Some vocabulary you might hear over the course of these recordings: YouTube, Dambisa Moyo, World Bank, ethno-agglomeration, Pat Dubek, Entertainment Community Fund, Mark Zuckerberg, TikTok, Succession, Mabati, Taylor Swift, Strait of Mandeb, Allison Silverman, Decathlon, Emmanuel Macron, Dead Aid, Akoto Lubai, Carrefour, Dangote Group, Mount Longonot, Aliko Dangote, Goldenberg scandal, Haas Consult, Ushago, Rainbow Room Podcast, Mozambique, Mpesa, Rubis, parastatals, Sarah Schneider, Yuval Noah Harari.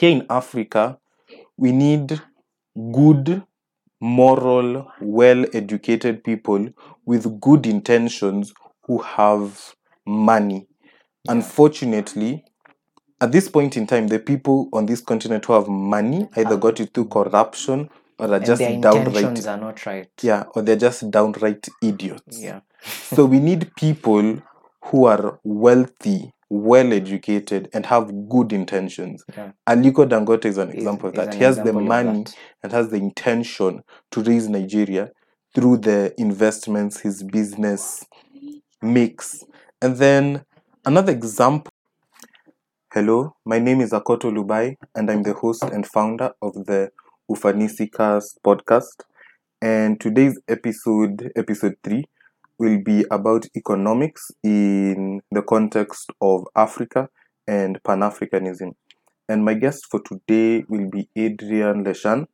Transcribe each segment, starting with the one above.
here in Africa, we need good, moral, well-educated people with good intentions who have money. Yeah. Unfortunately, at this point in time, the people on this continent who have money either got it through corruption or are just downright are not right. Yeah, or they're just downright idiots. Yeah. So we need people who are wealthy, well-educated, and have good intentions. Yeah. Aliko Dangote is an example of that. He has the money and has the intention to raise Nigeria through the investments, his business makes. And then another example. Hello, my name is Akoto Lubai, and I'm the host and founder of the Ufanisi Cast podcast. And today's episode, episode 3, will be about economics in the context of Africa and Pan-Africanism. And my guest for today will be Adrian Leshan,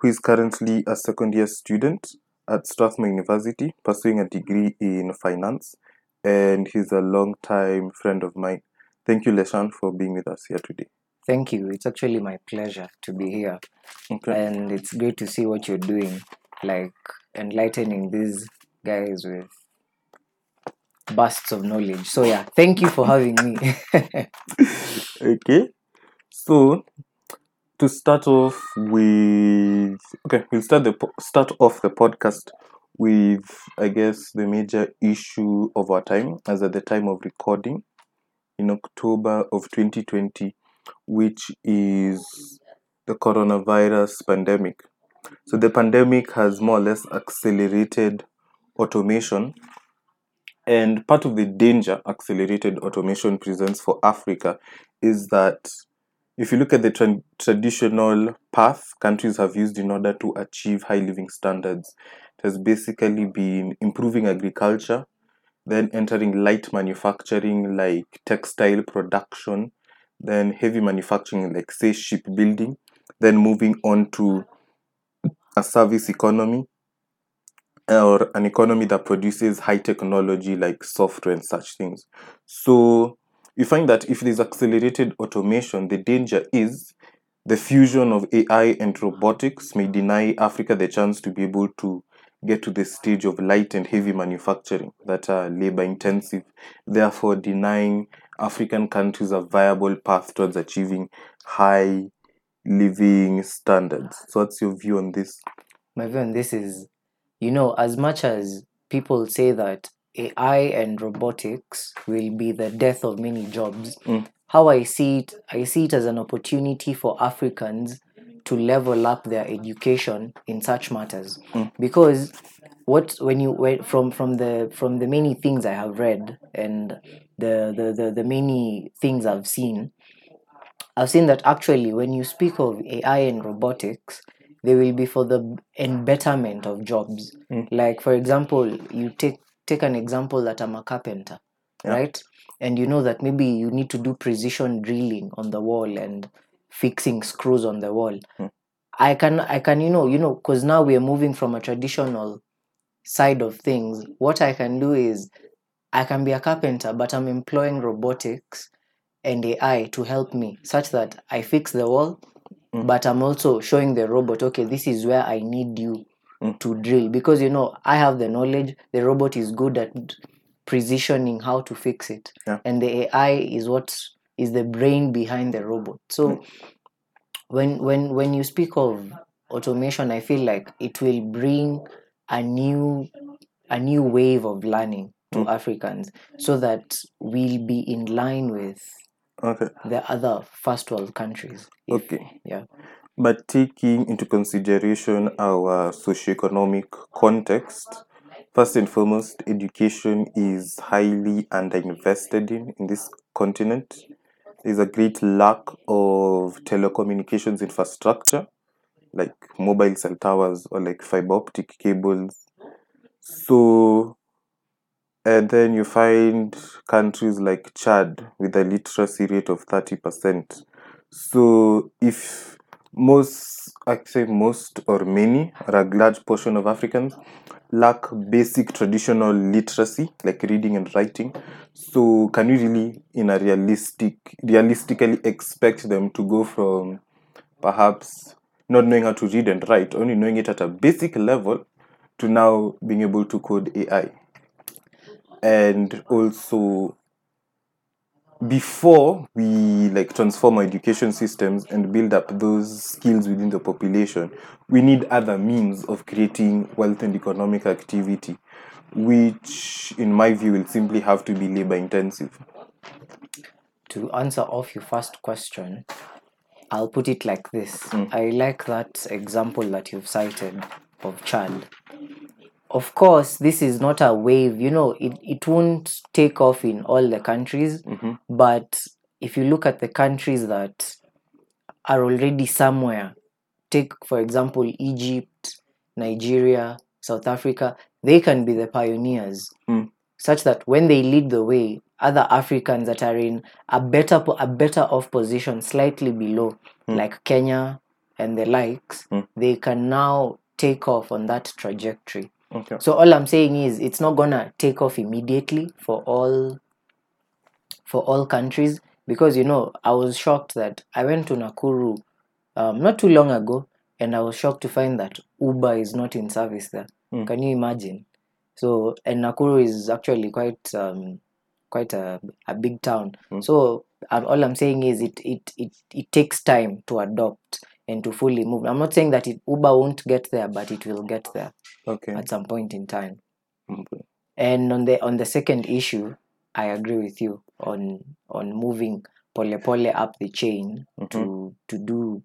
who is currently a second-year student at Strathmore University, pursuing a degree in finance, and he's a long-time friend of mine. Thank you, Leshan, for being with us here today. Thank you. It's actually my pleasure to be here. Okay. And it's great to see what you're doing, like enlightening these guys with bursts of knowledge. So yeah, thank you for having me. Okay. So to start off with, we'll start off the podcast with, I guess, the major issue of our time, as at the time of recording, in October of 2020, which is the coronavirus pandemic. So the pandemic has more or less accelerated automation, and part of the danger accelerated automation presents for Africa is that if you look at the traditional path countries have used in order to achieve high living standards, it has basically been improving agriculture, then entering light manufacturing like textile production, then heavy manufacturing like, say, shipbuilding, then moving on to a service economy or an economy that produces high technology like software and such things. So you find that if there's accelerated automation, the danger is the fusion of AI and robotics may deny Africa the chance to be able to get to the stage of light and heavy manufacturing that are labor intensive, therefore denying African countries a viable path towards achieving high living standards. So what's your view on this? My view on this is, you know, as much as people say that AI and robotics will be the death of many jobs, how I see it as an opportunity for Africans to level up their education in such matters, because from the many things I have read and the many things I've seen that actually when you speak of AI and robotics, they will be for the betterment of jobs. Like for example, you take an example that I'm a carpenter, right? And you know that maybe you need to do precision drilling on the wall and fixing screws on the wall. I can you know because now we are moving from a traditional side of things. What I can do is I can be a carpenter, but I'm employing robotics and AI to help me such that I fix the wall, but I'm also showing the robot, okay, this is where I need you to drill, because you know I have the knowledge, the robot is good at precisioning how to fix it, and the AI is what is the brain behind the robot. So when you speak of automation, I feel like it will bring a new wave of learning to Africans, so that we'll be in line with the other first world countries. But taking into consideration our socioeconomic context, first and foremost, education is highly underinvested in this continent. There's a great lack of telecommunications infrastructure, like mobile cell towers or like fiber optic cables. So, and then you find countries like Chad with a literacy rate of 30%. So if many, or a large portion of Africans lack basic traditional literacy, like reading and writing. So can you really, realistically expect them to go from perhaps not knowing how to read and write, only knowing it at a basic level, to now being able to code AI. And also, before we transform our education systems and build up those skills within the population, we need other means of creating wealth and economic activity, which in my view will simply have to be labor intensive. To answer off your first question, I'll put it like this. I like that example that you've cited of Chad. Of course, this is not a wave, it won't take off in all the countries, but if you look at the countries that are already somewhere, take, for example, Egypt, Nigeria, South Africa, they can be the pioneers, such that when they lead the way, other Africans that are in a better off position, slightly below, like Kenya and the likes, they can now take off on that trajectory. Okay. So all I'm saying is it's not gonna take off immediately for all countries, because I was shocked that I went to Nakuru not too long ago, and I was shocked to find that Uber is not in service there. Can you imagine? So, and Nakuru is actually quite a big town. So all I'm saying is it takes time to adopt and to fully move. I'm not saying that Uber won't get there, but it will get there at some point in time. Okay. And on the second issue, I agree with you on moving pole up the chain to do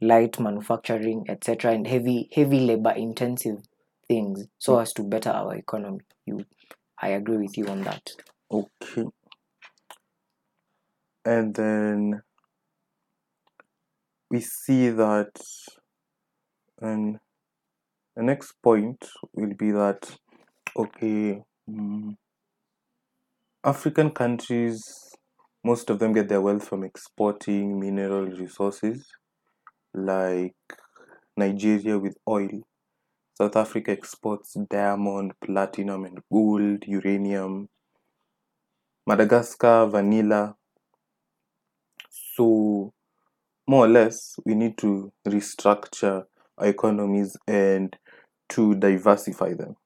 light manufacturing, etc., and heavy labor intensive things, so as to better our economy. I agree with you on that. Okay. And then we see that the next point will be that, African countries, most of them get their wealth from exporting mineral resources, like Nigeria with oil. South Africa exports diamond, platinum and gold, uranium. Madagascar, vanilla. So more or less, we need to restructure our economies and to diversify them.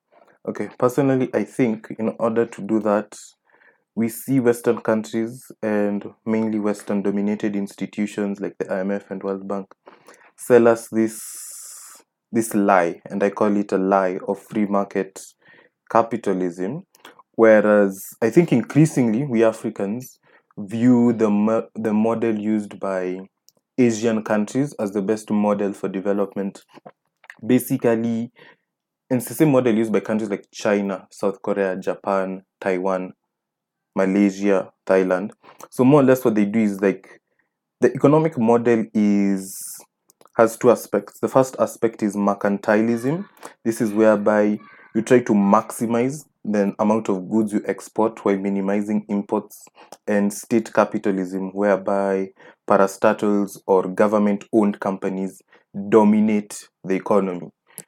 Okay, personally, I think in order to do that, we see Western countries and mainly Western-dominated institutions like the IMF and World Bank sell us this lie, and I call it a lie of free market capitalism. Whereas I think increasingly we Africans view the model used by Asian countries as the best model for development. Basically, it's the same model used by countries like China, South Korea, Japan, Taiwan, Malaysia, Thailand. So more or less what they do is the economic model has two aspects. The first aspect is mercantilism. This is whereby you try to maximize the amount of goods you export while minimizing imports, and state capitalism, whereby parastatals or government-owned companies dominate the economy.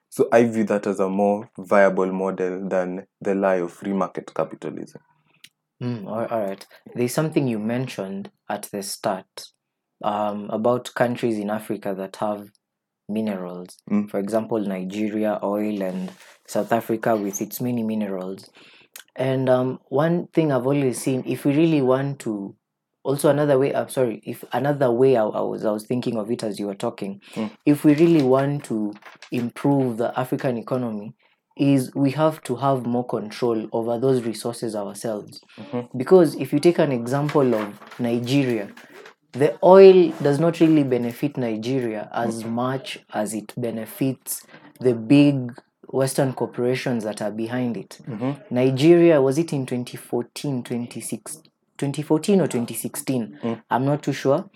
So I view that as a more viable model than the lie of free market capitalism. All right. There's something you mentioned at the start about countries in Africa that have minerals. For example, Nigeria, oil, and South Africa with its many minerals. And one thing I've always seen, if we really want to, also another way, I was thinking of it as you were talking, if we really want to improve the African economy, is we have to have more control over those resources ourselves. Because if you take an example of Nigeria, the oil does not really benefit Nigeria as much as it benefits the big Western corporations that are behind it. Nigeria, was it in 2014 or 2016? I'm not too sure,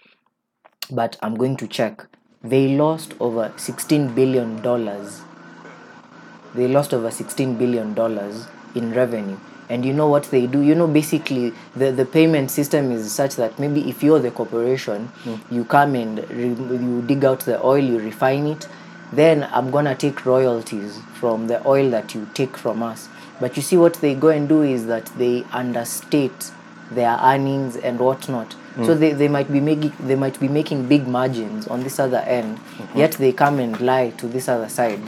but I'm going to check. They lost over $16 billion. In revenue. And you know what they do? Basically, the payment system is such that maybe if you're the corporation, you come and you dig out the oil, you refine it, then I'm going to take royalties from the oil that you take from us. But you see what they go and do is that they understate their earnings and whatnot. So they might be making big margins on this other end, yet they come and lie to this other side.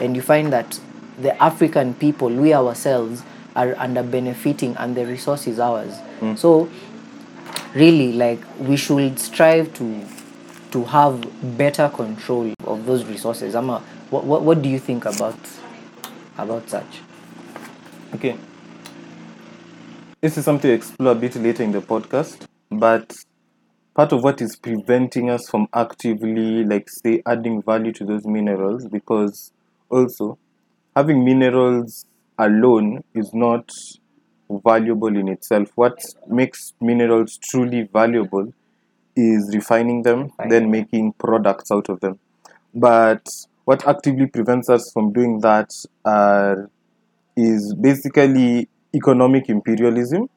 And you find that the African people, we ourselves, are under benefiting, and the resource is ours. So really, like, we should strive to have better control of those resources. Amma, what do you think about such? Okay. This is something to explore a bit later in the podcast, but part of what is preventing us from actively, like, say, adding value to those minerals, because also having minerals alone is not valuable in itself. What makes minerals truly valuable is refining them, then making products out of them. But what actively prevents us from doing that is basically economic imperialism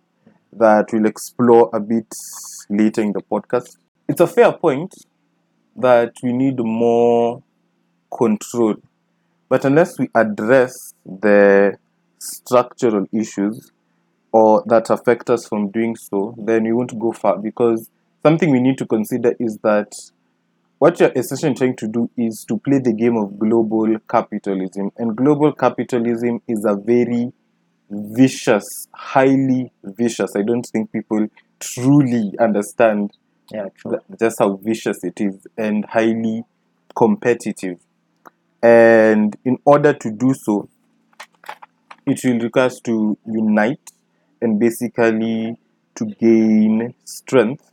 that we'll explore a bit later in the podcast. It's a fair point that we need more control, but unless we address the structural issues or that affect us from doing so, then we won't go far, because something we need to consider is that what you're essentially trying to do is to play the game of global capitalism. And global capitalism is a very vicious, highly vicious. I don't think people truly understand just how vicious it is, and highly competitive. And in order to do so, it will require us to unite and basically to gain strength.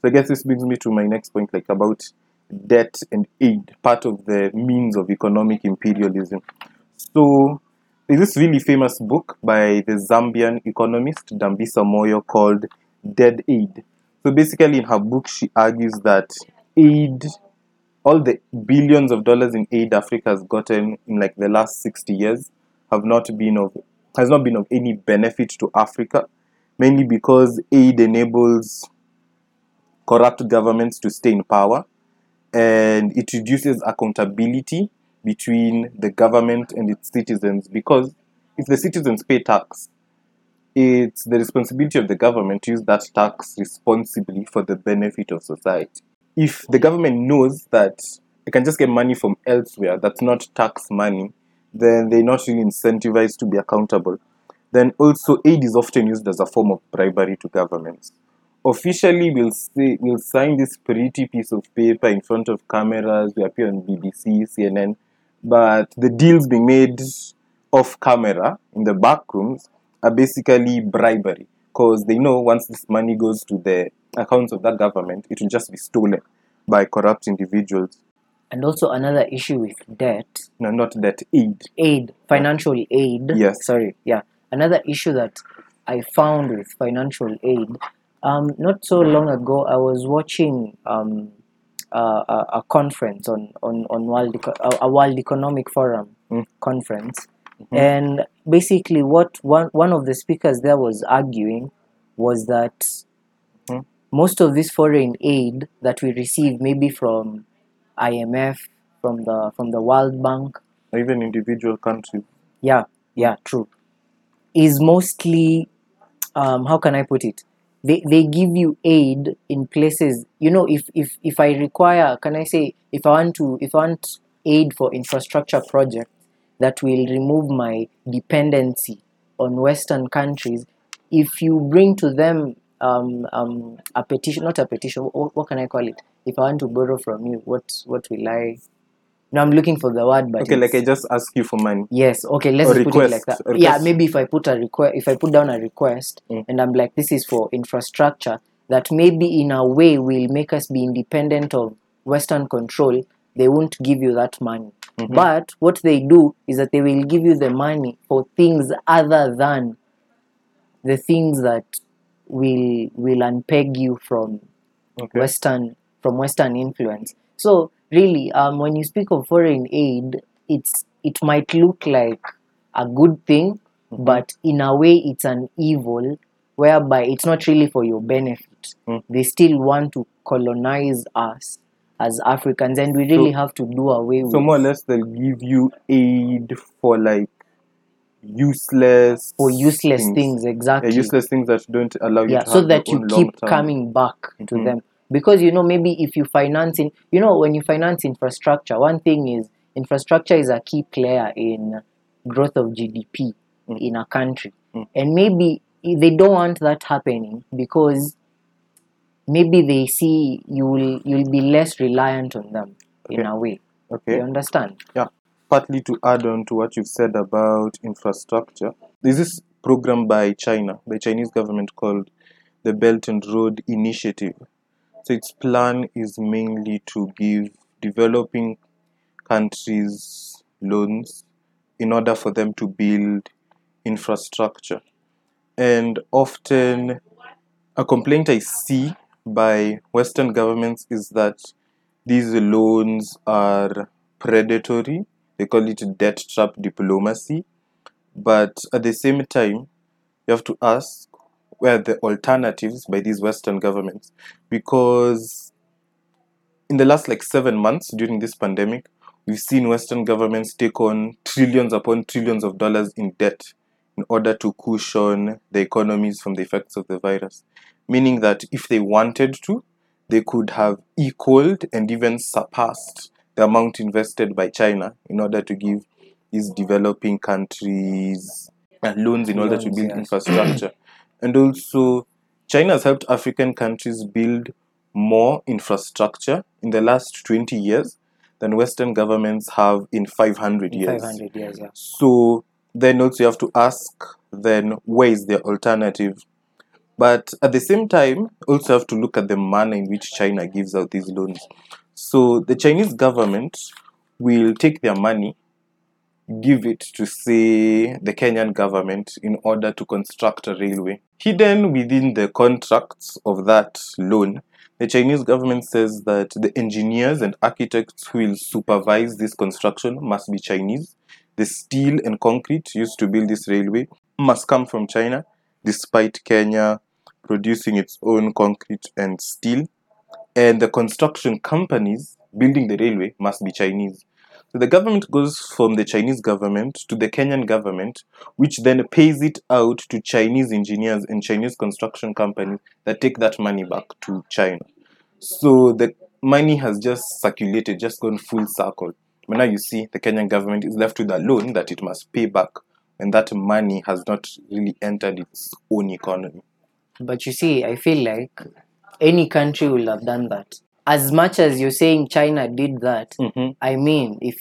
So I guess this brings me to my next point, like about debt and aid, part of the means of economic imperialism. So there's this really famous book by the Zambian economist Dambisa Moyo called Dead Aid. So basically in her book, she argues that aid, all the billions of dollars in aid Africa has gotten in like the last 60 years has not been of any benefit to Africa, mainly because aid enables corrupt governments to stay in power, and it reduces accountability between the government and its citizens, because if the citizens pay tax, it's the responsibility of the government to use that tax responsibly for the benefit of society. If the government knows that they can just get money from elsewhere that's not tax money, then they're not really incentivized to be accountable. Then also aid is often used as a form of bribery to governments. Officially, we'll sign this pretty piece of paper in front of cameras. We appear on BBC, CNN, but the deals being made off camera in the back rooms are basically bribery, because they know once this money goes to the accounts of that government, it will just be stolen by corrupt individuals. And also another issue with debt. No, not debt, aid. Aid, financial aid. Yes. Sorry, yeah. Another issue that I found with financial aid. Not so long ago, I was watching a conference on World Economic Forum conference, and basically what one of the speakers there was arguing was that most of this foreign aid that we receive, maybe from IMF, from the World Bank, or even individual countries, true, is mostly how can I put it? They give you aid in places, you know, if I require, can I say, if I want aid for infrastructure projects that will remove my dependency on Western countries, if you bring to them what can I call it? If I want to borrow from you, what will I? No, I'm looking for the word, but okay, like I just ask you for money. Yes, okay, let's put it like that. Yeah, maybe if I put down a request, and I'm like, this is for infrastructure that maybe in a way will make us be independent of Western control, they won't give you that money. But what they do is that they will give you the money for things other than the things that will unpeg you from Western influence. So really, when you speak of foreign aid, it might look like a good thing, but in a way it's an evil, whereby it's not really for your benefit. They still want to colonize us as Africans, and we really have to do away with. So more or less, they'll give you aid for like useless for useless things, exactly. Useless things that don't allow you to so have that you keep coming back to them. Because, you know, maybe if you finance in, you know, when you finance infrastructure, one thing is infrastructure is a key player in growth of GDP in a country. And maybe they don't want that happening because maybe they see you'll be less reliant on them in a way. You understand? Yeah. Partly to add on to what you've said about infrastructure, there's this program by China, the Chinese government, called the Belt and Road Initiative. So its plan is mainly to give developing countries loans in order for them to build infrastructure. And often a complaint I see by Western governments is that these loans are predatory. They call it debt trap diplomacy. But at the same time, you have to ask where the alternatives by these Western governments. Because in the last 7 months during this pandemic, we've seen Western governments take on trillions upon trillions of dollars in debt in order to cushion the economies from the effects of the virus. Meaning that if they wanted to, they could have equaled and even surpassed the amount invested by China in order to give these developing countries loans in order to build infrastructure. And also, China has helped African countries build more infrastructure in the last 20 years than Western governments have in 500 years. So then also you have to ask, then where is the alternative? But at the same time, also have to look at the manner in which China gives out these loans. So the Chinese government will take their money, give it to, say, the Kenyan government in order to construct a railway. Hidden within the contracts of that loan, the Chinese government says that the engineers and architects who will supervise this construction must be Chinese. The steel and concrete used to build this railway must come from China, despite Kenya producing its own concrete and steel. And the construction companies building the railway must be Chinese. So the government goes from the Chinese government to the Kenyan government, which then pays it out to Chinese engineers and Chinese construction companies that take that money back to China. So the money has just circulated, just gone full circle. But now you see the Kenyan government is left with a loan that it must pay back, and that money has not really entered its own economy. But you see, I feel like any country will have done that. As much as you're saying China did that, I mean, if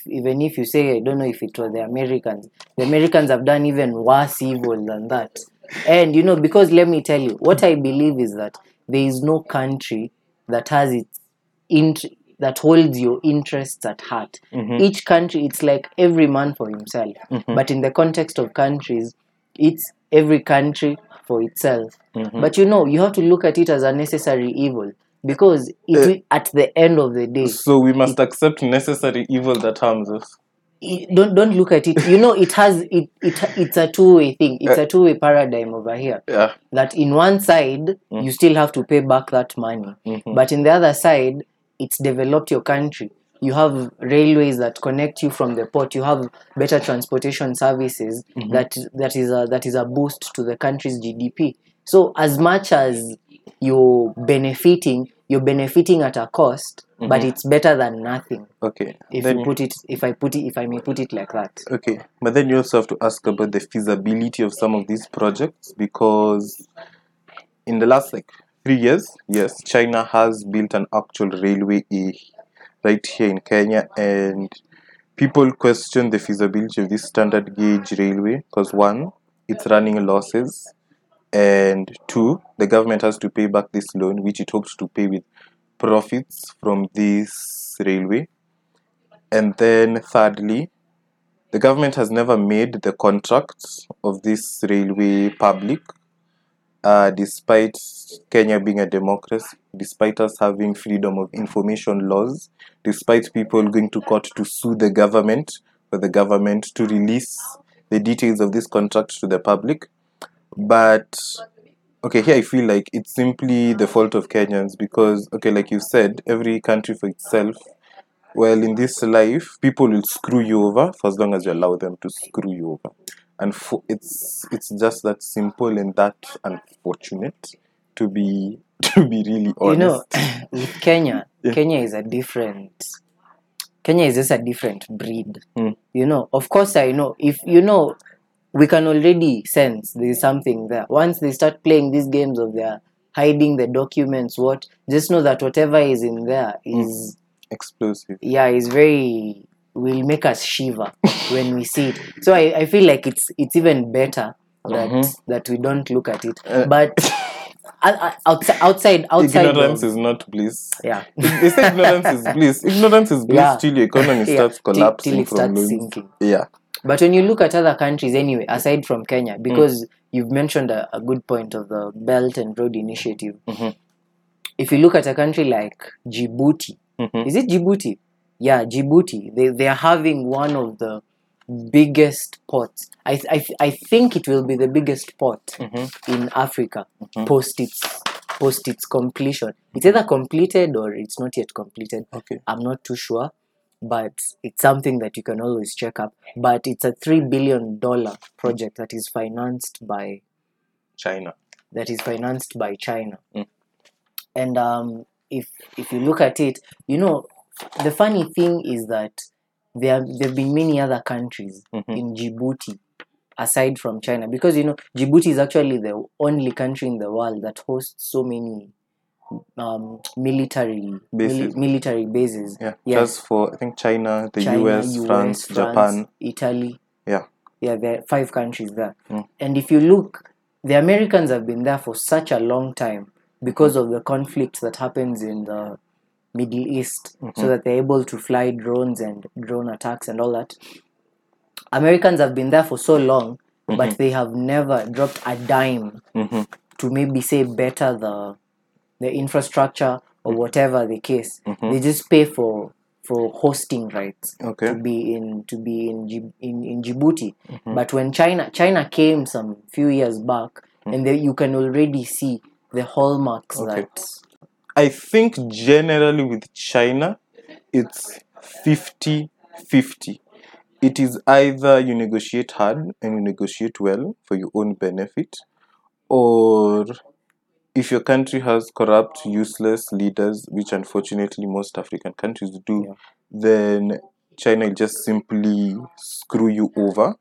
you say, I don't know if it was the Americans have done even worse evil than that. And, you know, because let me tell you, what I believe is that there is no country that has its that holds your interests at heart. Each country, it's like every man for himself. But in the context of countries, it's every country for itself. But, you know, you have to look at it as a necessary evil, because it, at the end of the day... So we must accept necessary evil that harms us. Don't look at it. You know, it has... It's a two-way thing. It's a two-way paradigm over here. Yeah. That in one side, you still have to pay back that money. But in the other side, it's developed your country. You have railways that connect you from the port. You have better transportation services. That is a boost to the country's GDP. So as much as you're benefiting at a cost, but it's better than nothing. Okay. If I may put it like that. Okay. But then you also have to ask about the feasibility of some of these projects, because in the last 3 years, yes, China has built an actual railway right here in Kenya, and people question the feasibility of this standard gauge railway because, one, it's running losses, and two, the government has to pay back this loan, which it hopes to pay with profits from this railway. And then thirdly, the government has never made the contracts of this railway public, despite Kenya being a democracy, despite us having freedom of information laws, despite people going to court to sue the government for the government to release the details of this contract to the public. But, okay, here I feel like it's simply the fault of Kenyans because, okay, like you said, every country for itself. Well, in this life, people will screw you over for as long as you allow them to screw you over. And it's just that simple and that unfortunate, to be really honest. With Kenya, yeah. Kenya is just a different breed. Mm. Of course I know. If we can already sense there is something there. Once they start playing these games of their hiding the documents, just know that whatever is in there is explosive. Yeah, is very will make us shiver when we see it. So I feel like it's even better that that we don't look at it. But outside ignorance is not bliss. Yeah, they say ignorance is bliss. Ignorance is bliss till the economy starts collapsing, till it starts sinking. Yeah. But when you look at other countries, anyway, aside from Kenya, because you've mentioned a good point of the Belt and Road Initiative. Mm-hmm. If you look at a country like Djibouti, is it Djibouti? Yeah, Djibouti. They are having one of the biggest ports. I think it will be the biggest port in Africa post its completion. It's either completed or it's not yet completed. Okay. I'm not too sure, but it's something that you can always check up. But it's a $3 billion project that is financed by China. And if you look at it, the funny thing is that there have been many other countries in Djibouti aside from China, because Djibouti is actually the only country in the world that hosts so many military bases. Yeah, yes. Just for I think China, US, France, Japan, Italy. Yeah, there are 5 countries there. And if you look, the Americans have been there for such a long time because of the conflict that happens in the Middle East, so that they're able to fly drones and drone attacks and all that. Americans have been there for so long, but they have never dropped a dime to maybe say better the infrastructure or whatever the case. They just pay for hosting rights to be in Djibouti. But when China came some few years back, and you can already see the hallmarks that. I think generally with China, it's 50-50. It is either you negotiate hard and you negotiate well for your own benefit, or if your country has corrupt, useless leaders, which unfortunately most African countries do, then China will just simply screw you over.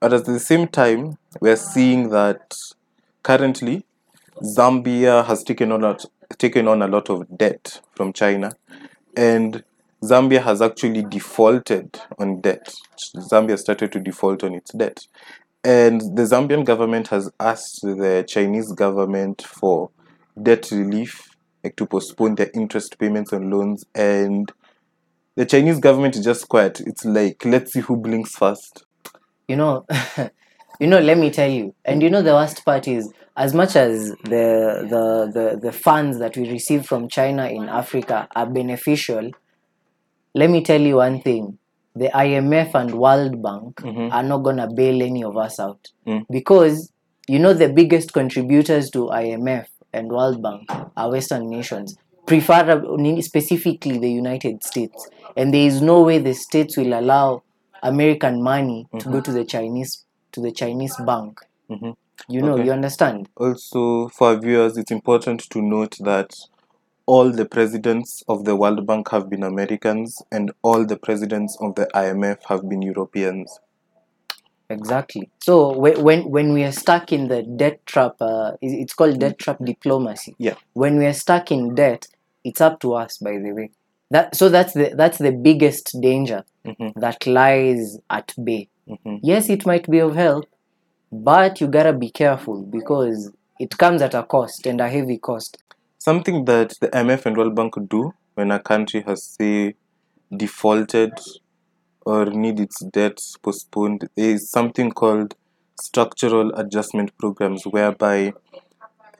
But at the same time, we're seeing that currently Zambia has taken on a lot of debt from China, and Zambia has actually defaulted on debt. Zambia started to default on its debt, and the Zambian government has asked the Chinese government for debt relief, like to postpone their interest payments on loans, and the Chinese government is just quiet. It's like, let's see who blinks first. Let me tell you, and the worst part is, as much as the funds that we receive from China in Africa are beneficial, let me tell you one thing. The IMF and World Bank are not going to bail any of us out. Because, the biggest contributors to IMF and World Bank are Western nations, preferably, specifically the United States. And there is no way the States will allow American money to go to the Chinese bank. You understand. Also, for our viewers, it's important to note that all the presidents of the World Bank have been Americans, and all the presidents of the IMF have been Europeans. Exactly. So when we are stuck in the debt trap, it's called debt trap diplomacy. Yeah. When we are stuck in debt, it's up to us. By the way, that's the biggest danger that lies at bay. Yes, it might be of help, but you gotta be careful because it comes at a cost, and a heavy cost. Something that the IMF and World Bank do when a country has, say, defaulted or need its debt postponed is something called structural adjustment programs, whereby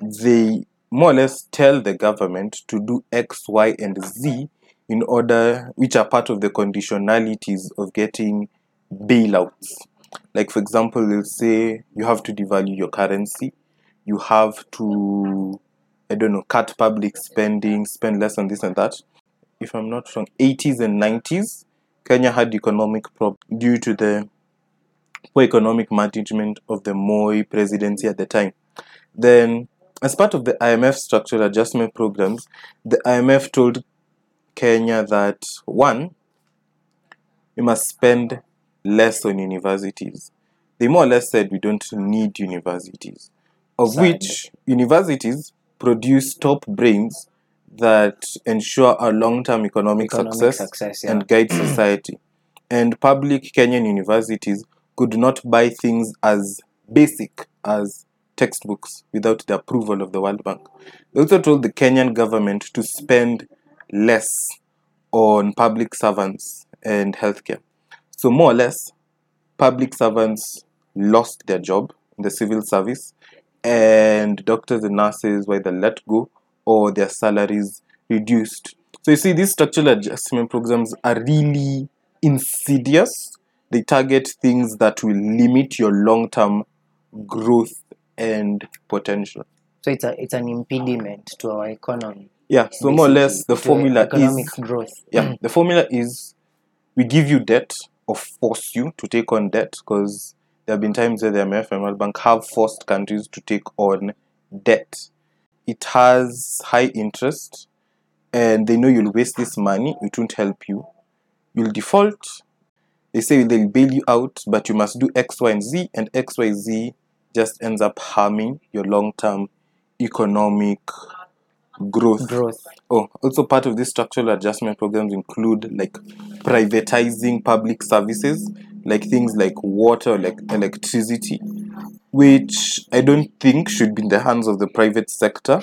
they more or less tell the government to do X, Y, and Z in order, which are part of the conditionalities of getting bailouts. Like, for example, they'll say you have to devalue your currency, you have to, cut public spending, spend less on this and that. If I'm not wrong, 80s and 90s, Kenya had economic problems due to the poor economic management of the Moi presidency at the time. Then, as part of the IMF structural adjustment programs, the IMF told Kenya that, one, you must spend less on universities. They more or less said we don't need universities, of which universities produce top brains that ensure a long-term economic success yeah. and guide society. And public Kenyan universities could not buy things as basic as textbooks without the approval of the World Bank. They also told the Kenyan government to spend less on public servants and healthcare. So more or less, public servants lost their job in the civil service, and doctors and nurses were either let go or their salaries reduced. So you see, these structural adjustment programs are really insidious. They target things that will limit your long-term growth and potential. So it's an impediment to our economy. Yeah, so more or less the formula is economic growth. Yeah, the formula is we give you debt or force you to take on debt, because there have been times where the IMF and World Bank have forced countries to take on debt. It has high interest and they know you'll waste this money, it won't help you. You'll default. They say they'll bail you out, but you must do X, Y, and Z, and X, Y, Z just ends up harming your long-term economic growth. Oh, also part of these structural adjustment programs include like privatizing public services, like things like water, like electricity, which I don't think should be in the hands of the private sector.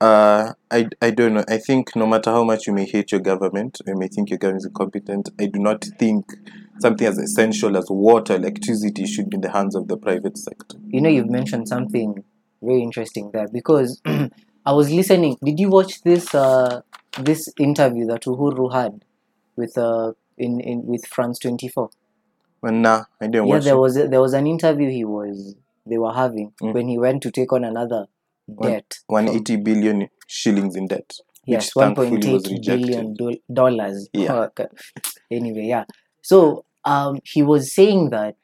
I don't know. I think no matter how much you may hate your government, you may think your government is incompetent, I do not think something as essential as water, electricity should be in the hands of the private sector. You know, you've mentioned something very interesting there, because I was listening. Did you watch this interview that Uhuru had with with France 24? Well, nah, I didn't watch it. Yeah, there was an interview they were having when he went to take on another debt. 180 billion shillings in debt. Yes, $1.8 billion. Yeah. Oh, okay. Anyway, yeah. So he was saying that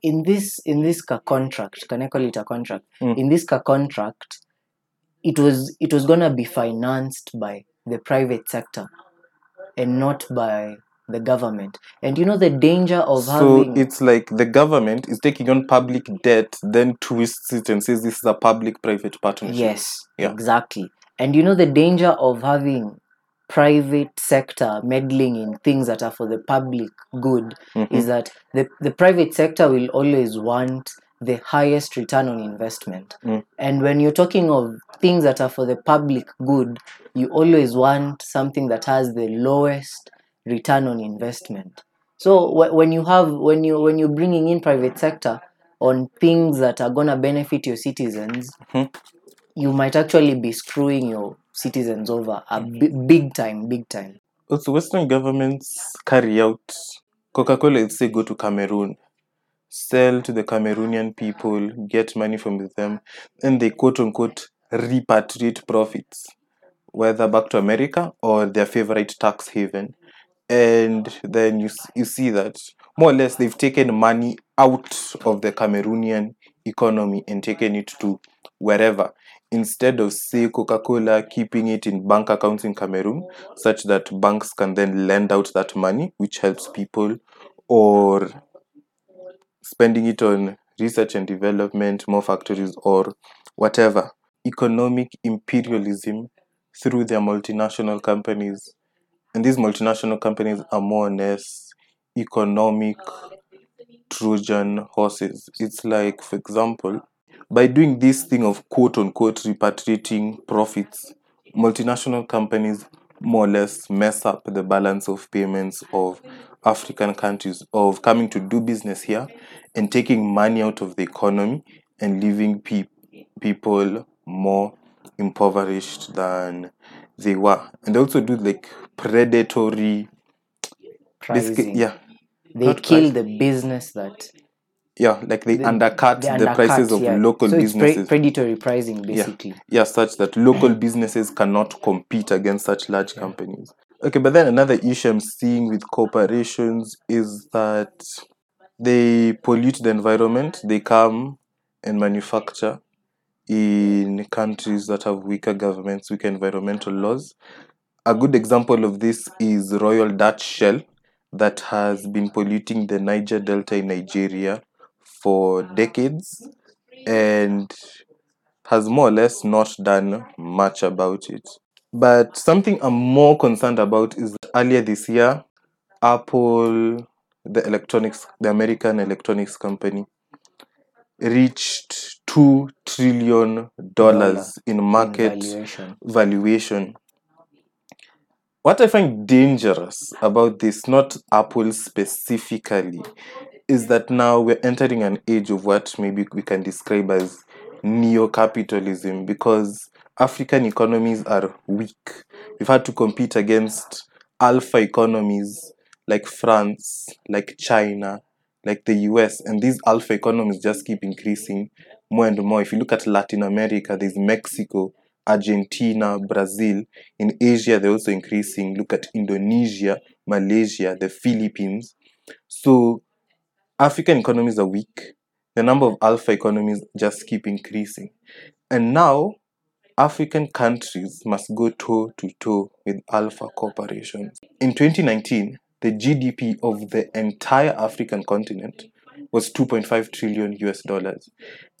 in this contract, can I call it a contract? In this contract, it was gonna be financed by the private sector and not by the government. And you know the danger of having... So it's like the government is taking on public debt, then twists it and says this is a public-private partnership. Yes, yeah. Exactly. And you know the danger of having private sector meddling in things that are for the public good is that the private sector will always want the highest return on investment. And when you're talking of things that are for the public good, you always want something that has the lowest return on investment. So when you're bringing in private sector on things that are gonna benefit your citizens, you might actually be screwing your citizens over big time. Also, Western governments carry out Coca-Cola. If they go to Cameroon, sell to the Cameroonian people, get money from them, and they quote unquote repatriate profits, whether back to America or their favorite tax haven. And then you see that more or less they've taken money out of the Cameroonian economy and taken it to wherever, instead of, say, Coca-Cola keeping it in bank accounts in Cameroon such that banks can then lend out that money, which helps people, or spending it on research and development, more factories or whatever. Economic imperialism through their multinational companies. And these multinational companies are more or less economic Trojan horses. It's like, for example, by doing this thing of quote-unquote repatriating profits, multinational companies more or less mess up the balance of payments of African countries, of coming to do business here and taking money out of the economy and leaving people more impoverished than they were. And they also do like predatory pricing. Yeah, they kill the business that. Yeah, like they undercut prices of local businesses. It's predatory pricing, basically. Yeah, such that local businesses cannot compete against such large companies. Okay, but then another issue I'm seeing with corporations is that They pollute the environment. They come and manufacture in countries that have weaker governments, weaker environmental laws. A good example of this is Royal Dutch Shell that has been polluting the Niger Delta in Nigeria for decades and has more or less not done much about it. But something I'm more concerned about is that earlier this year, Apple, the American electronics company, reached $2 trillion in market valuation. What I find dangerous about this, not Apple specifically, is that now we're entering an age of what maybe we can describe as neo-capitalism, because African economies are weak. We've had to compete against alpha economies like France, like China, like the US, and these alpha economies just keep increasing more and more. If you look at Latin America, there's Mexico, Argentina, Brazil. In Asia, they're also increasing. Look at Indonesia, Malaysia, the Philippines. So African economies are weak. The number of alpha economies just keep increasing. And now, African countries must go toe-to-toe with alpha corporations. In 2019, the GDP of the entire African continent was $2.5 trillion.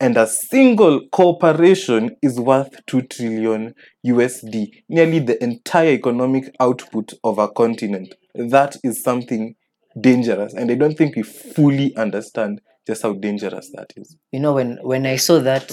And a single corporation is worth $2 trillion, nearly the entire economic output of a continent. That is something dangerous. And I don't think we fully understand just how dangerous that is. You know, when I saw that,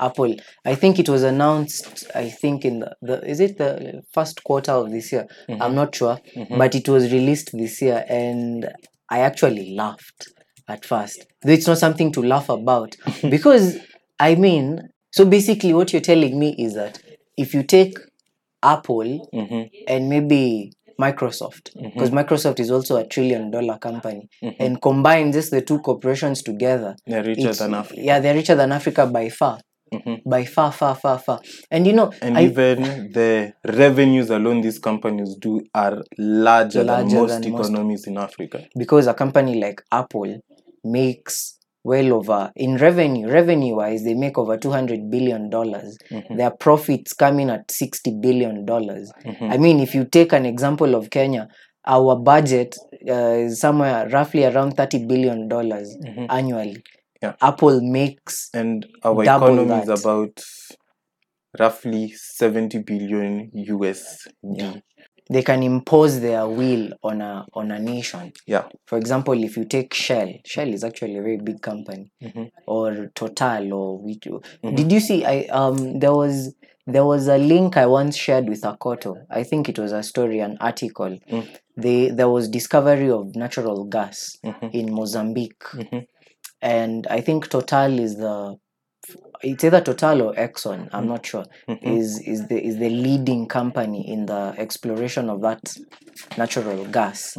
Apple, I think it was announced, I think in the first quarter of this year? Mm-hmm. I'm not sure, but it was released this year and I actually laughed at first. It's not something to laugh about because, I mean, so basically what you're telling me is that if you take Apple and maybe Microsoft, because Microsoft is also $1 trillion company, and combine just the two corporations together, they're richer than Africa. Yeah, they're richer than Africa by far. By far, far, far, far. And you know, even the revenues alone these companies do are larger than most economies in Africa. Because a company like Apple makes well over, in revenue-wise, they make over $200 billion. Their profits come in at $60 billion. I mean, if you take an example of Kenya, our budget is somewhere roughly around $30 billion annually. Yeah. Apple makes and our economy is about roughly $70 billion. Yeah. They can impose their will on a nation. Yeah. For example, if you take Shell is actually a very big company, or Total, or Wito. Did you see? There was a link I once shared with Akoto. I think it was a story, an article. There was discovery of natural gas in Mozambique. And I think Total is it's either Total or Exxon, I'm not sure, is the leading company in the exploration of that natural gas.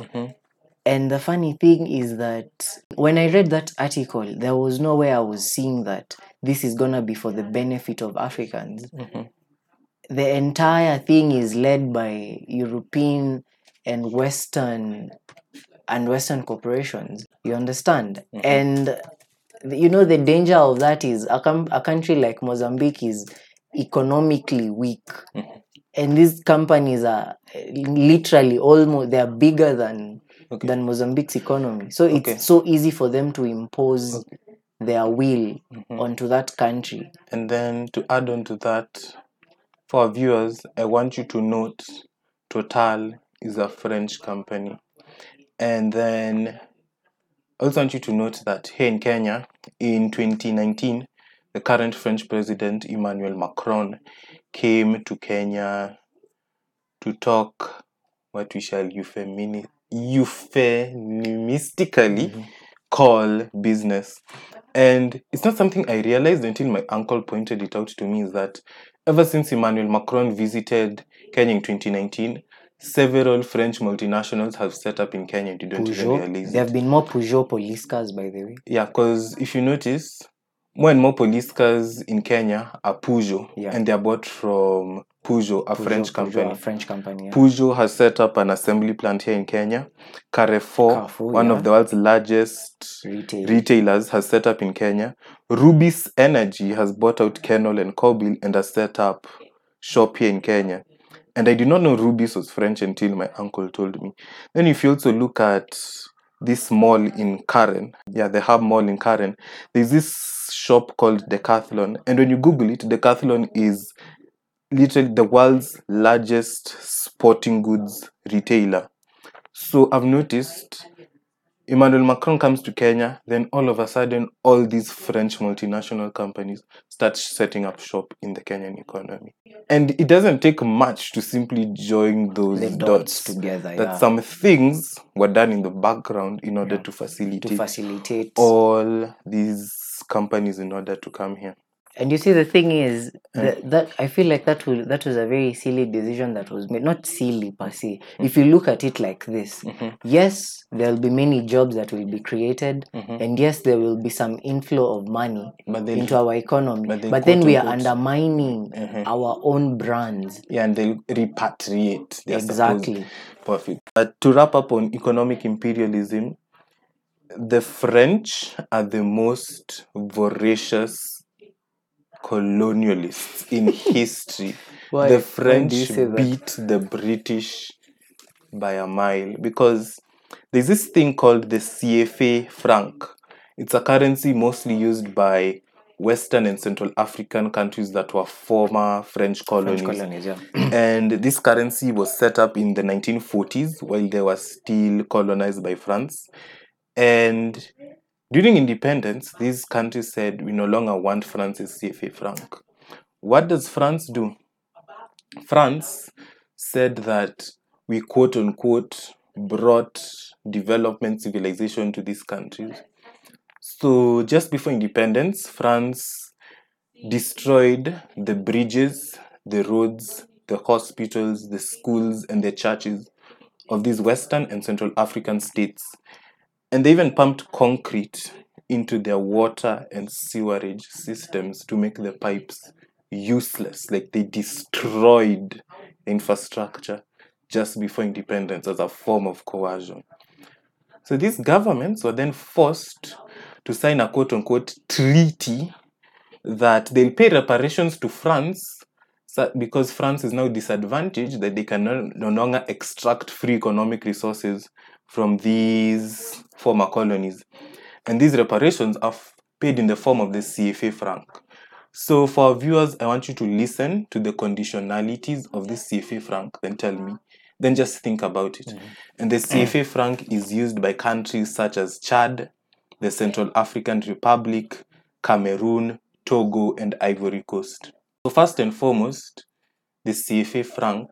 And the funny thing is that when I read that article, there was no way I was seeing that this is going to be for the benefit of Africans. The entire thing is led by European and Western corporations, you understand? And you know, the danger of that is a country like Mozambique is economically weak, and these companies are literally almost, they are bigger than Mozambique's economy, so it's so easy for them to impose their will onto that country. And then to add on to that, for our viewers, I want you to note Total is a French company. And then I also want you to note that here in Kenya, in 2019, the current French president, Emmanuel Macron, came to Kenya to talk what we shall euphemistically call business. And it's not something I realized until my uncle pointed it out to me, is that ever since Emmanuel Macron visited Kenya in 2019, several French multinationals have set up in Kenya. You don't even realize. There have been more Peugeot police cars, by the way. Yeah, because if you notice, more and more police cars in Kenya are Peugeot, and they're bought from Peugeot, a French company. Yeah. Peugeot has set up an assembly plant here in Kenya. Carrefour one of the world's largest retailers, has set up in Kenya. Rubis Energy has bought out Kenol and Corbil and has set up shop here in Kenya. And I did not know Rubis was French until my uncle told me. Then if you also look at this mall in Karen, the Hub Mall in Karen, there's this shop called Decathlon. And when you Google it, Decathlon is literally the world's largest sporting goods retailer. So I've noticed Emmanuel Macron comes to Kenya, then all of a sudden, all these French multinational companies start setting up shop in the Kenyan economy. And it doesn't take much to simply join those dots together. That some things were done in the background in order to facilitate all these companies in order to come here. And you see, the thing is that I feel like that was a very silly decision that was made. Not silly per se. Mm-hmm. If you look at it like this, mm-hmm. yes, there will be many jobs that will be created, mm-hmm. and yes, there will be some inflow of money into our economy. But then we are undermining mm-hmm. our own brands. Yeah, and they'll repatriate. Exactly. Perfect. To wrap up on economic imperialism, the French are the most voracious colonialists in history. The French beat the British by a mile, because there's this thing called the CFA franc. It's a currency mostly used by Western and Central African countries that were former French colonies. And this currency was set up in the 1940s while they were still colonized by France. And during independence, these countries said, we no longer want France's CFA franc. What does France do? France said that we, quote unquote, brought development, civilization to these countries. So just before independence, France destroyed the bridges, the roads, the hospitals, the schools, and the churches of these Western and Central African states. And they even pumped concrete into their water and sewerage systems to make the pipes useless. Like, they destroyed infrastructure just before independence as a form of coercion. So these governments were then forced to sign a quote-unquote treaty that they'll pay reparations to France because France is now disadvantaged, that they can no longer extract free economic resources from these former colonies. And these reparations are paid in the form of the CFA franc. So for our viewers, I want you to listen to the conditionalities of this CFA franc, then tell me, then just think about it. Mm-hmm. And the CFA franc is used by countries such as Chad, the Central African Republic, Cameroon, Togo, and Ivory Coast. So first and foremost, the CFA franc,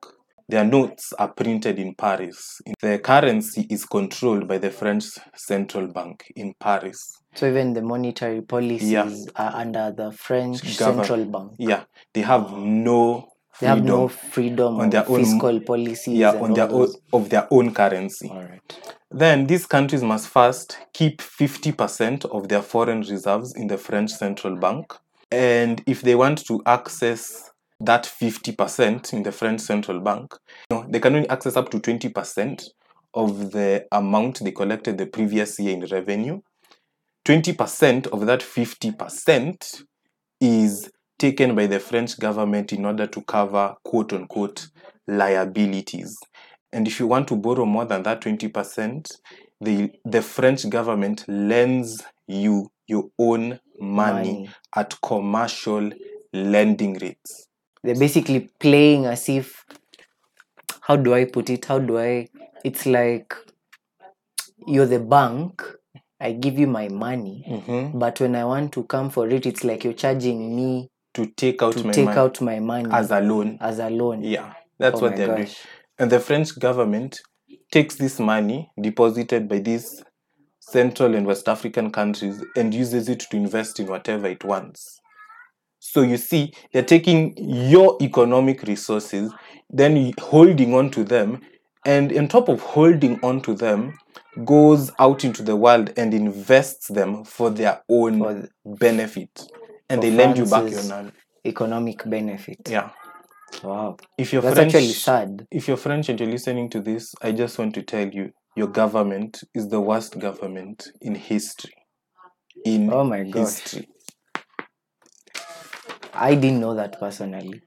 their notes are printed in Paris. The currency is controlled by the French Central Bank in Paris. So even the monetary policies are under the French Central Bank. Yeah, they have no freedom. They have no freedom on their own fiscal policies. Yeah, on their own, of their own currency. All right. Then these countries must first keep 50% of their foreign reserves in the French Central Bank, and if they want to access that 50% in the French Central Bank, they can only access up to 20% of the amount they collected the previous year in revenue. 20% of that 50% is taken by the French government in order to cover, quote-unquote, liabilities. And if you want to borrow more than that 20%, the French government lends you your own money at commercial lending rates. They're basically playing as if, it's like you're the bank, I give you my money, mm-hmm. but when I want to come for it, it's like you're charging me to take out my money as a loan. Yeah, that's what they're doing. And the French government takes this money deposited by these Central and West African countries and uses it to invest in whatever it wants. So you see, they're taking your economic resources, then holding on to them, and on top of holding on to them, goes out into the world and invests them for their own benefit. And they lend you back your economic benefit. Yeah. Wow. If you're That's French, actually sad. If you're French and you're listening to this, I just want to tell you, your government is the worst government in history. In oh my God. History. I didn't know that personally.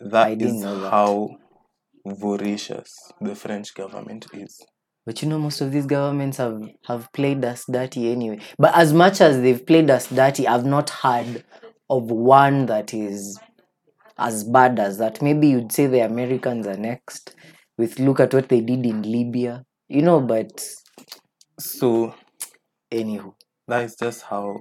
That is how voracious the French government is. But you know, most of these governments have played us dirty anyway. But as much as they've played us dirty, I've not heard of one that is as bad as that. Maybe you'd say the Americans are next. With look at what they did in Libya. You know, but... So, anywho. That is just how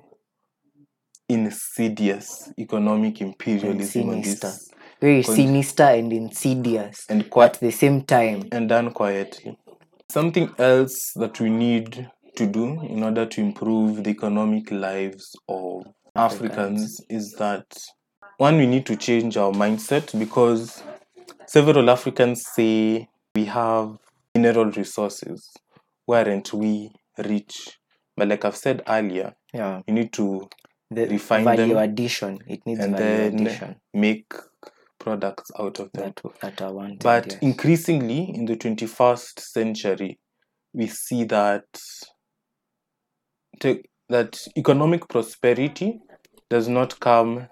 insidious economic imperialism is. Very sinister and insidious and at the same time. And done quietly. Something else that we need to do in order to improve the economic lives of Africans is that, one, we need to change our mindset, because several Africans say we have mineral resources. Why aren't we rich? But like I've said earlier, you need to refine them. Value addition. It needs value addition. And then make products out of them that are wanted. But yes, increasingly in the 21st century, we see that economic prosperity does not come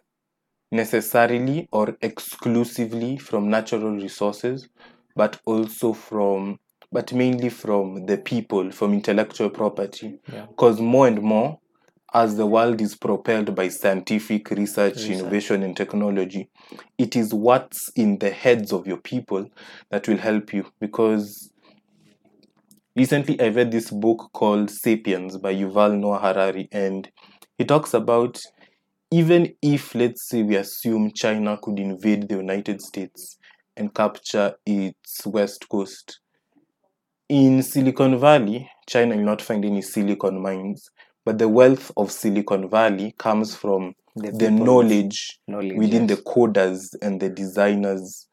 necessarily or exclusively from natural resources, but also mainly from the people, from intellectual property. Because more and more, as the world is propelled by scientific research, innovation, and technology, it is what's in the heads of your people that will help you. Because recently I read this book called Sapiens by Yuval Noah Harari, and he talks about, even if, let's say, we assume China could invade the United States and capture its west coast, in Silicon Valley, China will not find any silicon mines. But the wealth of Silicon Valley comes from the knowledge within the coders and the designers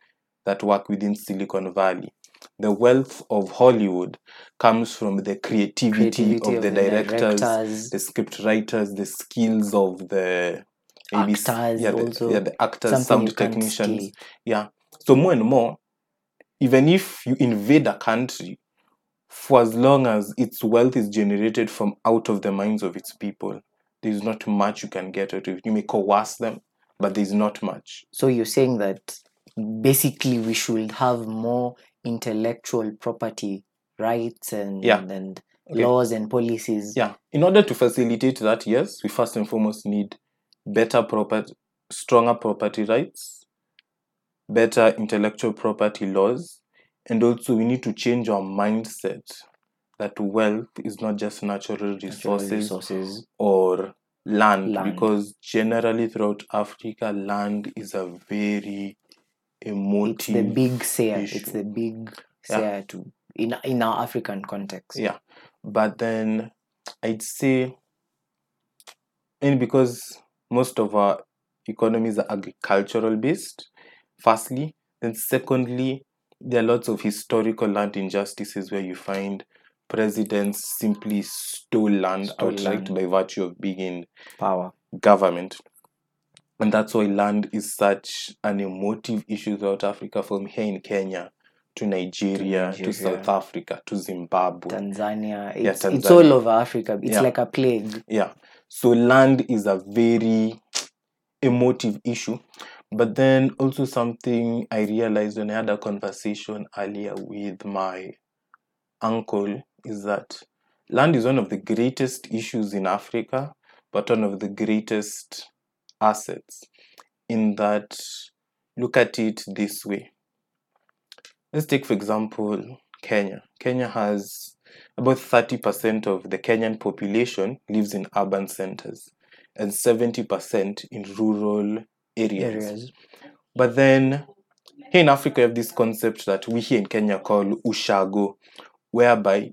that work within Silicon Valley. The wealth of Hollywood comes from the creativity of the directors, the script writers, the skills of the actors, the actors, sound technicians. So more and more, even if you invade a country, for as long as its wealth is generated from out of the minds of its people, there is not much you can get out of it. You may coerce them, but there is not much. So you're saying that basically we should have more intellectual property rights and laws and policies. Yeah. In order to facilitate that, yes, we first and foremost need better property, stronger property rights, better intellectual property laws. And also, we need to change our mindset that wealth is not just natural resources or land. Because generally throughout Africa, land is a very emotive issue. It's the big sayer in our African context. Yeah. But then I'd say, and because most of our economies are agricultural based, firstly, then secondly, there are lots of historical land injustices where you find presidents simply stole land outright by virtue of being in power, government. And that's why land is such an emotive issue throughout Africa, from here in Kenya to Nigeria, to South Africa, to Zimbabwe. Tanzania. Tanzania. It's all over Africa. It's like a plague. Yeah. So land is a very emotive issue. But then also something I realized when I had a conversation earlier with my uncle is that land is one of the greatest issues in Africa, but one of the greatest assets, in that, look at it this way. Let's take, for example, Kenya. Kenya has about 30% of the Kenyan population lives in urban centers and 70% in rural areas. But then here in Africa, we have this concept that we here in Kenya call ushago, whereby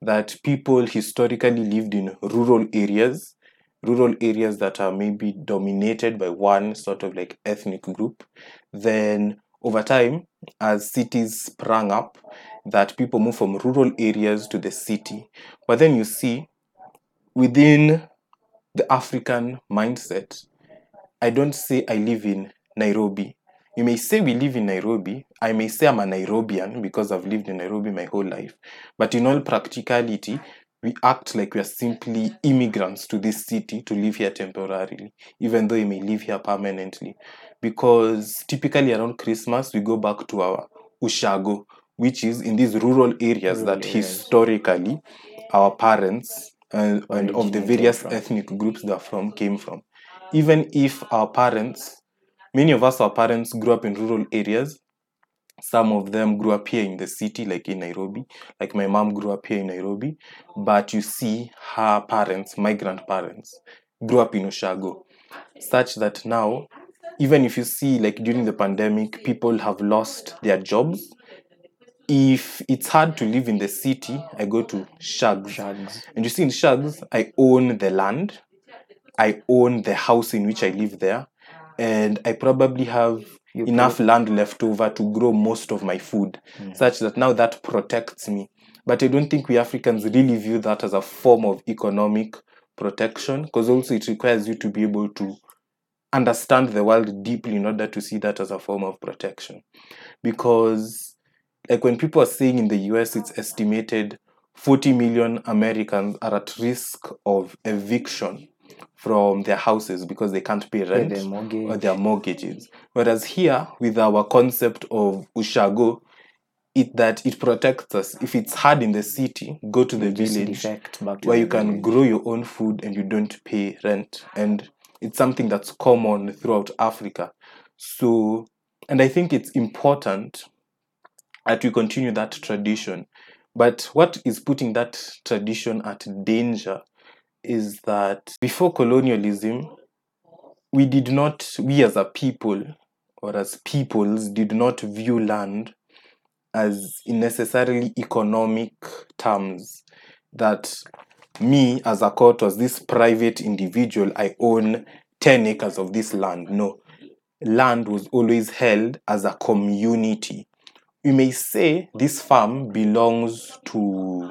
that people historically lived in rural areas that are maybe dominated by one sort of like ethnic group. Then over time, as cities sprang up, that people move from rural areas to the city. But then you see, within the African mindset, I don't say I live in Nairobi. You may say we live in Nairobi. I may say I'm a Nairobian because I've lived in Nairobi my whole life. But in all practicality, we act like we are simply immigrants to this city to live here temporarily, even though you may live here permanently. Because typically around Christmas, we go back to our ushago, which is in these rural areas that historically our parents and of the various ethnic groups they are from came from. Even if our parents, many of us, our parents grew up in rural areas. Some of them grew up here in the city, like in Nairobi. Like my mom grew up here in Nairobi. But you see her parents, my grandparents, grew up in Oshago. Such that now, even if you see like during the pandemic, people have lost their jobs. If it's hard to live in the city, I go to Shags. And you see in Shags, I own the land. I own the house in which I live there. And I probably have enough land left over to grow most of my food, such that now that protects me. But I don't think we Africans really view that as a form of economic protection, because also it requires you to be able to understand the world deeply in order to see that as a form of protection. Because like when people are saying in the US, it's estimated 40 million Americans are at risk of eviction from their houses because they can't pay rent or their mortgages. Whereas here, with our concept of Ushago, it protects us. If it's hard in the city, go to the village where you can grow your own food and you don't pay rent. And it's something that's common throughout Africa. So, and I think it's important that we continue that tradition. But what is putting that tradition at danger is that before colonialism, we as a people or as peoples did not view land as in necessarily economic terms. That me as Akoto, as this private individual, I own 10 acres of this land. No, land was always held as a community. You may say this farm belongs to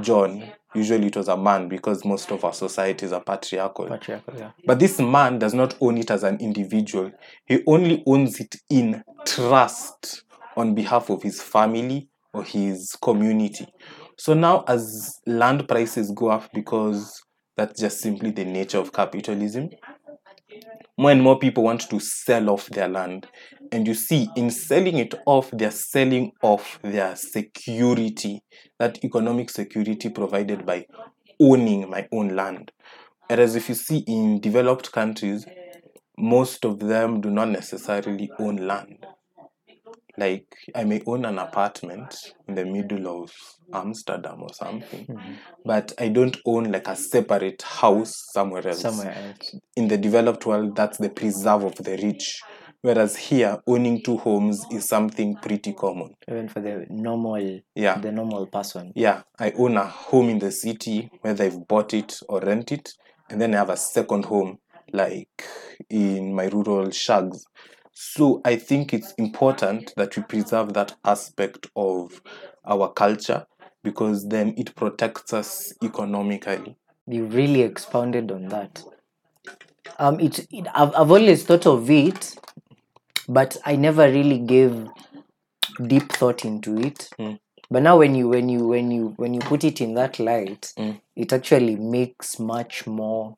John. Usually it was a man because most of our societies are patriarchal. Yeah. But this man does not own it as an individual. He only owns it in trust on behalf of his family or his community. So now as land prices go up, because that's just simply the nature of capitalism, more and more people want to sell off their land. And you see, in selling it off, they're selling off their security, that economic security provided by owning my own land. Whereas if you see in developed countries, most of them do not necessarily own land. Like, I may own an apartment in the middle of Amsterdam or something, but I don't own like a separate house somewhere else. In the developed world, that's the preserve of the rich. Whereas here, owning two homes is something pretty common. Even for the normal person. Yeah, I own a home in the city, whether I've bought it or rent it. And then I have a second home, like in my rural shags. So I think it's important that we preserve that aspect of our culture, because then it protects us economically. You really expounded on that. I've always thought of it, but I never really gave deep thought into it. But now when you put it in that light, it actually makes much more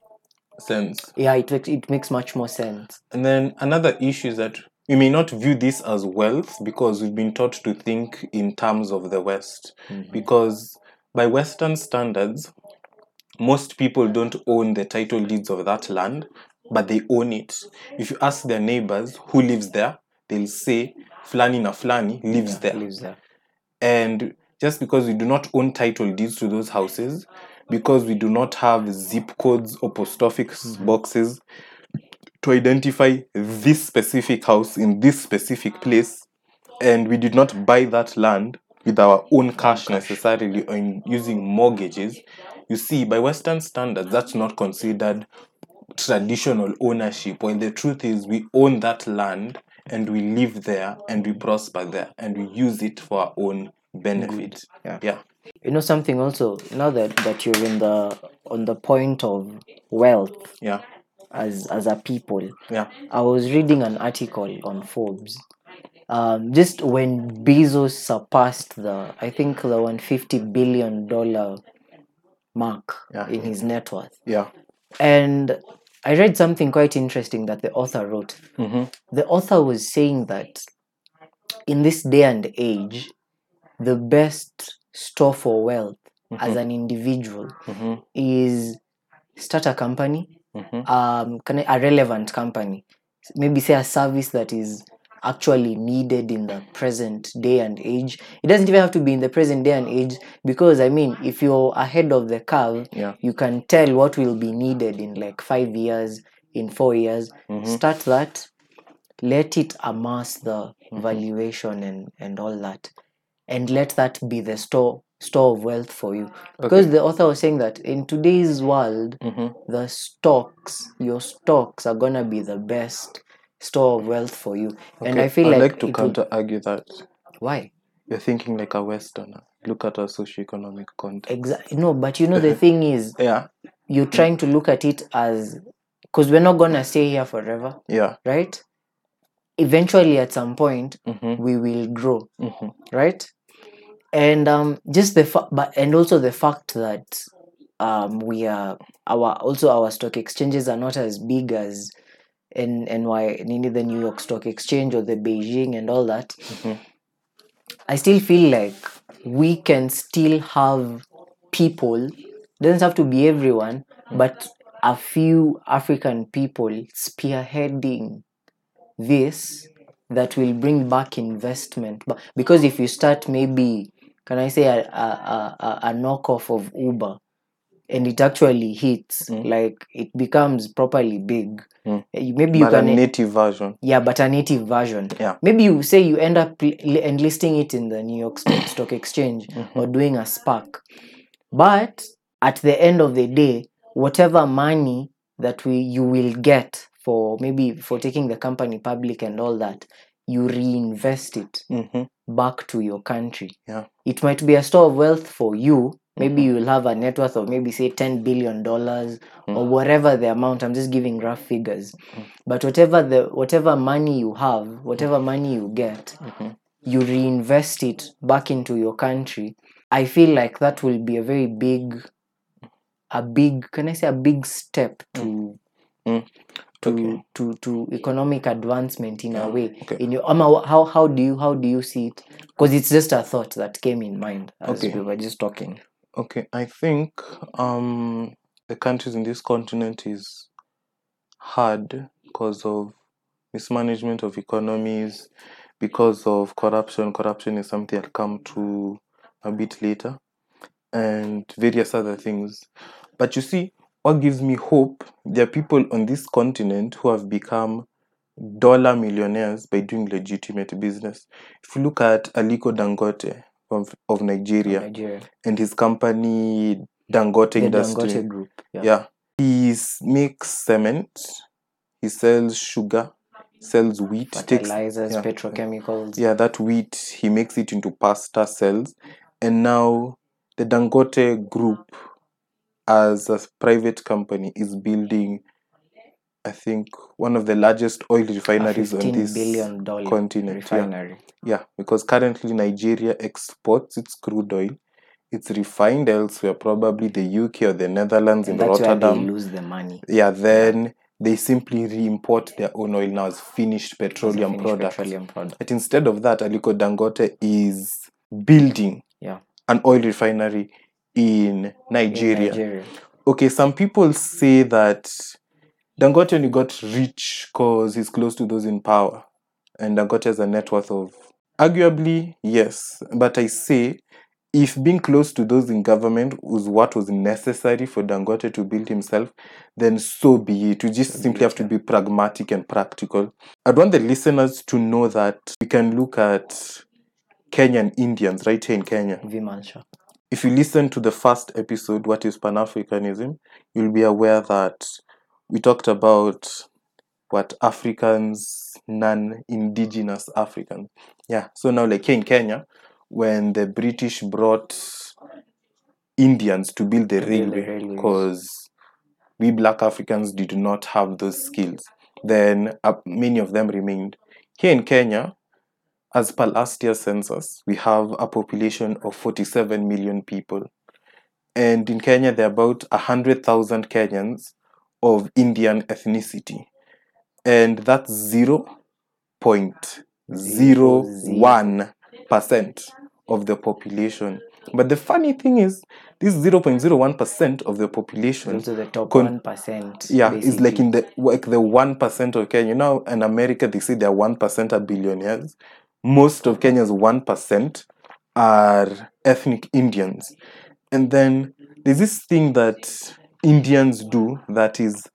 sense. Yeah, it makes much more sense. And then another issue is that we may not view this as wealth because we've been taught to think in terms of the West. Because by Western standards, most people don't own the title deeds of that land, but they own it. If you ask their neighbors who lives there, they'll say, Flani na Flani lives there. And just because we do not own title deeds to those houses, because we do not have zip codes or post office boxes to identify this specific house in this specific place, and we did not buy that land with our own cash necessarily or in using mortgages, you see, by Western standards, that's not considered traditional ownership, when the truth is we own that land and we live there and we prosper there and we use it for our own benefit. Yeah. You know something also, now that you're on the point of wealth, as a people. Yeah. I was reading an article on Forbes. Just when Bezos surpassed the $150 billion mark in his net worth. Yeah. And I read something quite interesting that the author wrote. Mm-hmm. The author was saying that in this day and age, the best store for wealth as an individual is start a company, a relevant company, maybe say a service that is actually needed in the present day and age. It doesn't even have to be in the present day and age, because if you're ahead of the curve, you can tell what will be needed in 5 years, in 4 years. Start that, let it amass the valuation and all that, and let that be the store of wealth for you. Because the author was saying that in today's world, your stocks are gonna be the best store of wealth for you. Okay. And I feel I'd like to counter-argue that. Why? You're thinking like a Westerner. Look at our socioeconomic context. Exactly. No, but the thing is, you're trying to look at it as... Because we're not going to stay here forever. Yeah. Right? Eventually, at some point, we will grow. Mm-hmm. Right? And also the fact that our stock exchanges are not as big as the New York Stock Exchange or the Beijing and all that. I still feel like we can still have people, doesn't have to be everyone, but a few African people spearheading this that will bring back investment. But because if you start maybe, a knockoff of Uber, and it actually hits, it becomes properly big. A native version. Yeah, but a native version. Yeah. Maybe you say you end up enlisting it in the New York Stock Exchange or doing a SPAC. But at the end of the day, whatever money that you will get for taking the company public and all that, you reinvest it back to your country. Yeah. It might be a store of wealth for you. Maybe you'll have a net worth of say $10 billion or whatever the amount. I'm just giving rough figures. But whatever money you have, whatever money you get, you reinvest it back into your country. I feel like that will be a very big step to economic advancement in a way. Okay. How do you see it? Because it's just a thought that came in mind as we were just talking. Okay, I think the countries in this continent is hard because of mismanagement of economies, because of corruption. Corruption is something I'll come to a bit later, and various other things. But you see, what gives me hope, there are people on this continent who have become dollar millionaires by doing legitimate business. If you look at Aliko Dangote, of Nigeria, and his company Dangote Industry. Dangote Group. Yeah. He makes cement, he sells sugar, sells wheat, fertilizers, petrochemicals. Yeah, that wheat, he makes it into pasta cells. And now the Dangote Group, as a private company, is building, I think, one of the largest oil refineries on this continent. Refinery. Yeah, because currently Nigeria exports its crude oil. It's refined elsewhere, probably the UK or the Netherlands, in Rotterdam. That's where they lose the money. Yeah, then they simply re-import their own oil now as finished petroleum products. But instead of that, Aliko Dangote is building an oil refinery in Nigeria. Okay, some people say that Dangote only got rich because he's close to those in power. And Dangote has a net worth of... Arguably, yes. But I say, if being close to those in government was what was necessary for Dangote to build himself, then so be it. You just simply have to be pragmatic and practical. I'd want the listeners to know that we can look at Kenyan Indians right here in Kenya. Vimansha. If you listen to the first episode, What is Pan-Africanism? You'll be aware that we talked about what Africans, non-indigenous Africans. Yeah, so now like here in Kenya, when the British brought Indians to build the railway, because we Black Africans did not have those skills, then many of them remained. Here in Kenya, as per last year's census, we have a population of 47 million people. And in Kenya, there are about 100,000 Kenyans of Indian ethnicity. And that's 0.01% of the population. But the funny thing is, this 0.01% of the population, so the top 1%, yeah, basically, is like in the 1% of Kenya. You know, in America they say their 1% are billionaires. Most of Kenya's 1% are ethnic Indians, and then there's this thing that Indians do that is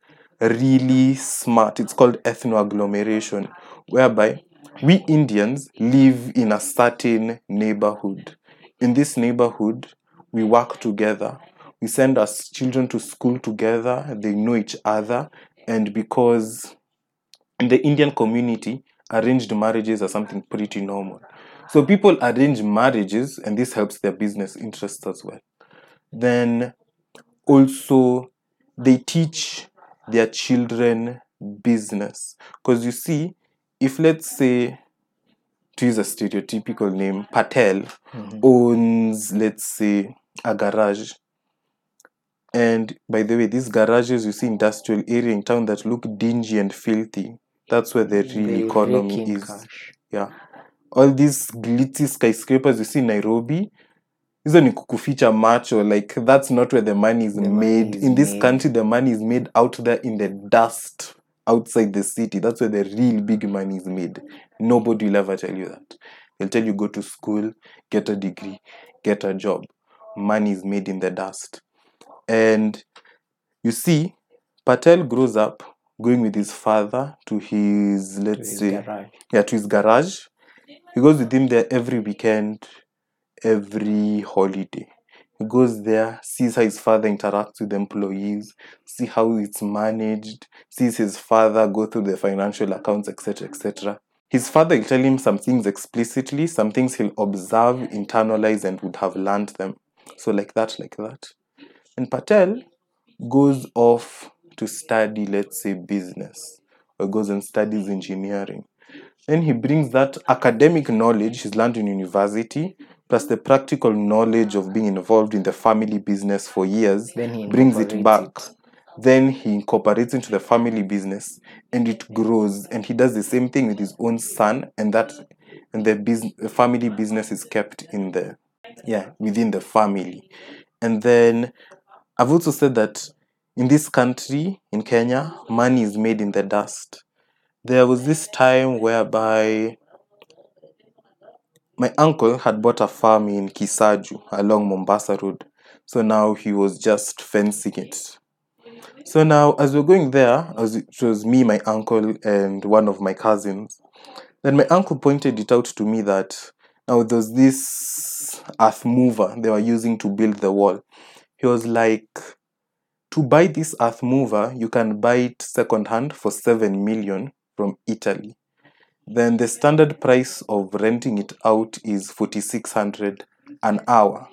really smart. It's called ethno-agglomeration, whereby we Indians live in a certain neighborhood. In this neighborhood, we work together. We send our children to school together. They know each other. And because in the Indian community, arranged marriages are something pretty normal. So people arrange marriages, and this helps their business interests as well. Then also, they teach their children business. Because you see, if let's say, to use a stereotypical name, Patel owns, let's say, a garage. And by the way, these garages you see in industrial area in town that look dingy and filthy, that's where the real economy is. Cash. Yeah. All these glitzy skyscrapers you see in Nairobi, these are ni kukuficha macho, like that's not where the money is made. In this country, the money is made out there in the dust. Outside the city, that's where the real big money is made. Nobody will ever tell you that. They'll tell you go to school, get a degree, get a job. Money is made in the dust. And you see, Patel grows up going with his father to his, garage. Yeah, to his garage. He goes with him there every weekend, every holiday. He goes there, sees how his father interacts with employees, see how it's managed, sees his father go through the financial accounts, etc., etc. His father will tell him some things explicitly, some things he'll observe, internalize, and would have learned them. So like that. And Patel goes off to study, let's say, business, or goes and studies engineering. Then he brings that academic knowledge he's learned in university, plus the practical knowledge of being involved in the family business for years, brings it back. Then he incorporates into the family business, and it grows. And he does the same thing with his own son, and the family business is kept in within the family. And then I've also said that in this country, in Kenya, money is made in the dust. There was this time whereby my uncle had bought a farm in Kisaju along Mombasa Road. So now he was just fencing it. So now as we were going there, it was me, my uncle, and one of my cousins. Then my uncle pointed it out to me that now there was this earth mover they were using to build the wall. He was like, to buy this earth mover, you can buy it secondhand for 7 million from Italy. Then the standard price of renting it out is 4,600 an hour.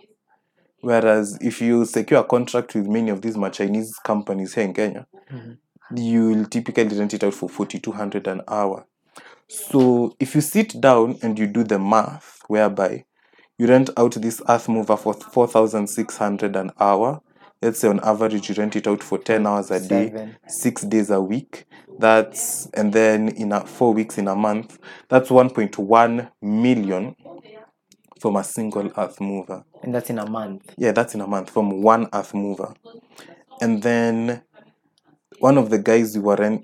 Whereas if you secure a contract with many of these Chinese companies here in Kenya, you'll typically rent it out for 4,200 an hour. So if you sit down and you do the math, whereby you rent out this earth mover for 4,600 an hour, let's say on average you rent it out for 10 hours a day, 6 days a week, and then in 4 weeks in a month, that's 1.1 million from a single earth mover. And that's in a month? Yeah, that's in a month, from one earth mover. And then one of the guys my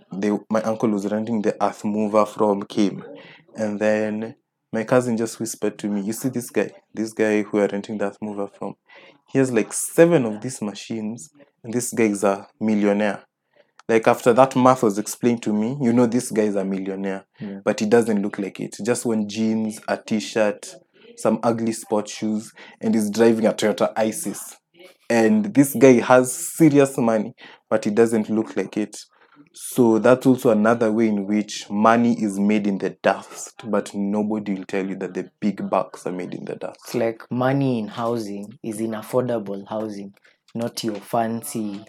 uncle was renting the earth mover from came. And then my cousin just whispered to me, you see this guy who are renting the earth mover from, he has like 7 of these machines, and this guy is a millionaire. Like after that math was explained to me, you know this guy is a millionaire, but he doesn't look like it. Just one jeans, a t-shirt, some ugly sport shoes, and he's driving a Toyota Isis. And this guy has serious money, but he doesn't look like it. So that's also another way in which money is made in the dust, but nobody will tell you that the big bucks are made in the dust. It's like money in housing is in affordable housing, not your fancy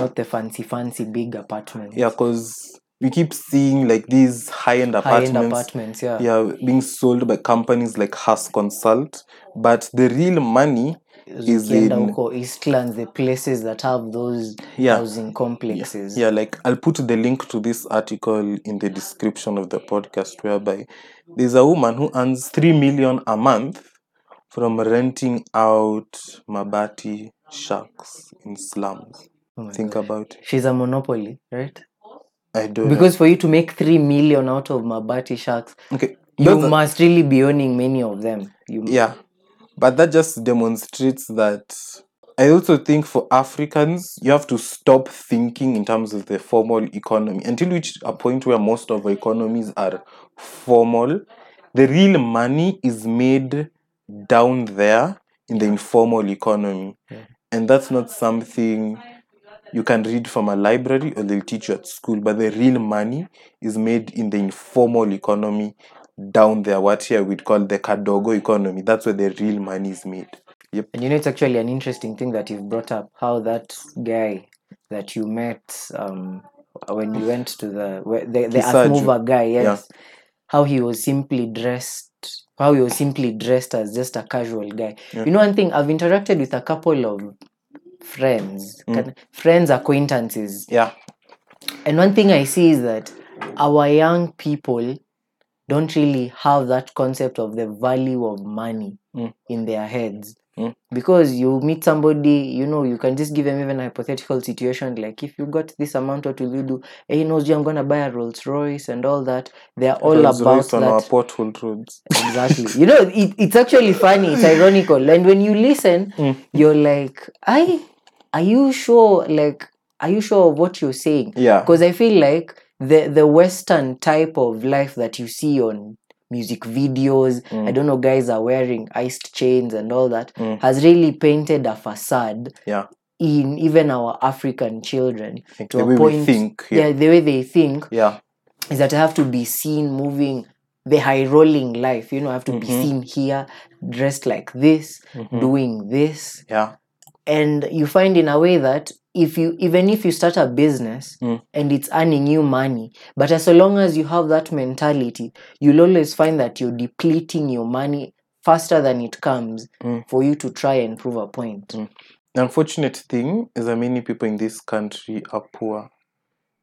not the fancy big apartments. Yeah, because we keep seeing like these high-end apartments being sold by companies like Haas Consult, but the real money is in Eastlands, the places that have those housing complexes. Yeah, like I'll put the link to this article in the description of the podcast, whereby there's a woman who earns 3 million a month from renting out mabati shacks in slums. Think about it. She's a monopoly, right? I don't know. For you to make 3 million out of mabati shacks, you must really be owning many of them. But that just demonstrates that. I also think for Africans, you have to stop thinking in terms of the formal economy. Until we reach a point where most of our economies are formal, the real money is made down there in the informal economy. Yeah. And that's not something you can read from a library or they'll teach you at school, but the real money is made in the informal economy down there, what here we'd call the Kadogo economy. That's where the real money is made. Yep. And you know, it's actually an interesting thing that you've brought up, how that guy that you met when you went to the earth mover guy, how he was simply dressed as just a casual guy. Yeah. You know, one thing, I've interacted with a couple of friends, acquaintances. Yeah. And one thing I see is that our young people don't really have that concept of the value of money in their heads. Because you meet somebody, you know, you can just give them even a hypothetical situation, like if you got this amount, what will you do? Hey, he knows you, I'm going to buy a Rolls Royce and all that. They're all Rolls about Royce on that. Our porthole roads. Exactly. You know, it's actually funny. It's ironical. And when you listen, you're like, are you sure? Like, are you sure of what you're saying? Yeah. Because I feel like the Western type of life that you see on music videos, I don't know, guys are wearing iced chains and all that, has really painted a facade in even our African children. Like to a point, the way they think is that I have to be seen moving the high-rolling life. You know, I have to be seen here, dressed like this, doing this. Yeah. And you find in a way that if you start a business and it's earning you money, but as long as you have that mentality, you'll always find that you're depleting your money faster than it comes for you to try and prove a point. The unfortunate thing is that many people in this country are poor,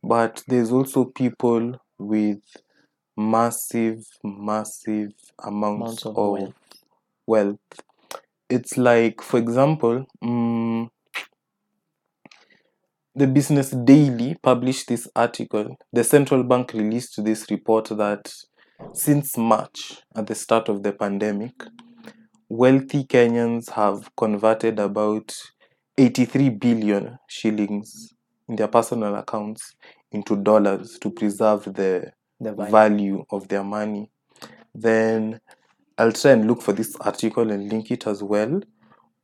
but there's also people with massive amounts of wealth. It's like, for example, the Business Daily published this article. The central bank released this report that since March, at the start of the pandemic, wealthy Kenyans have converted about 83 billion shillings in their personal accounts into dollars to preserve the value of their money. Then I'll try and look for this article and link it as well,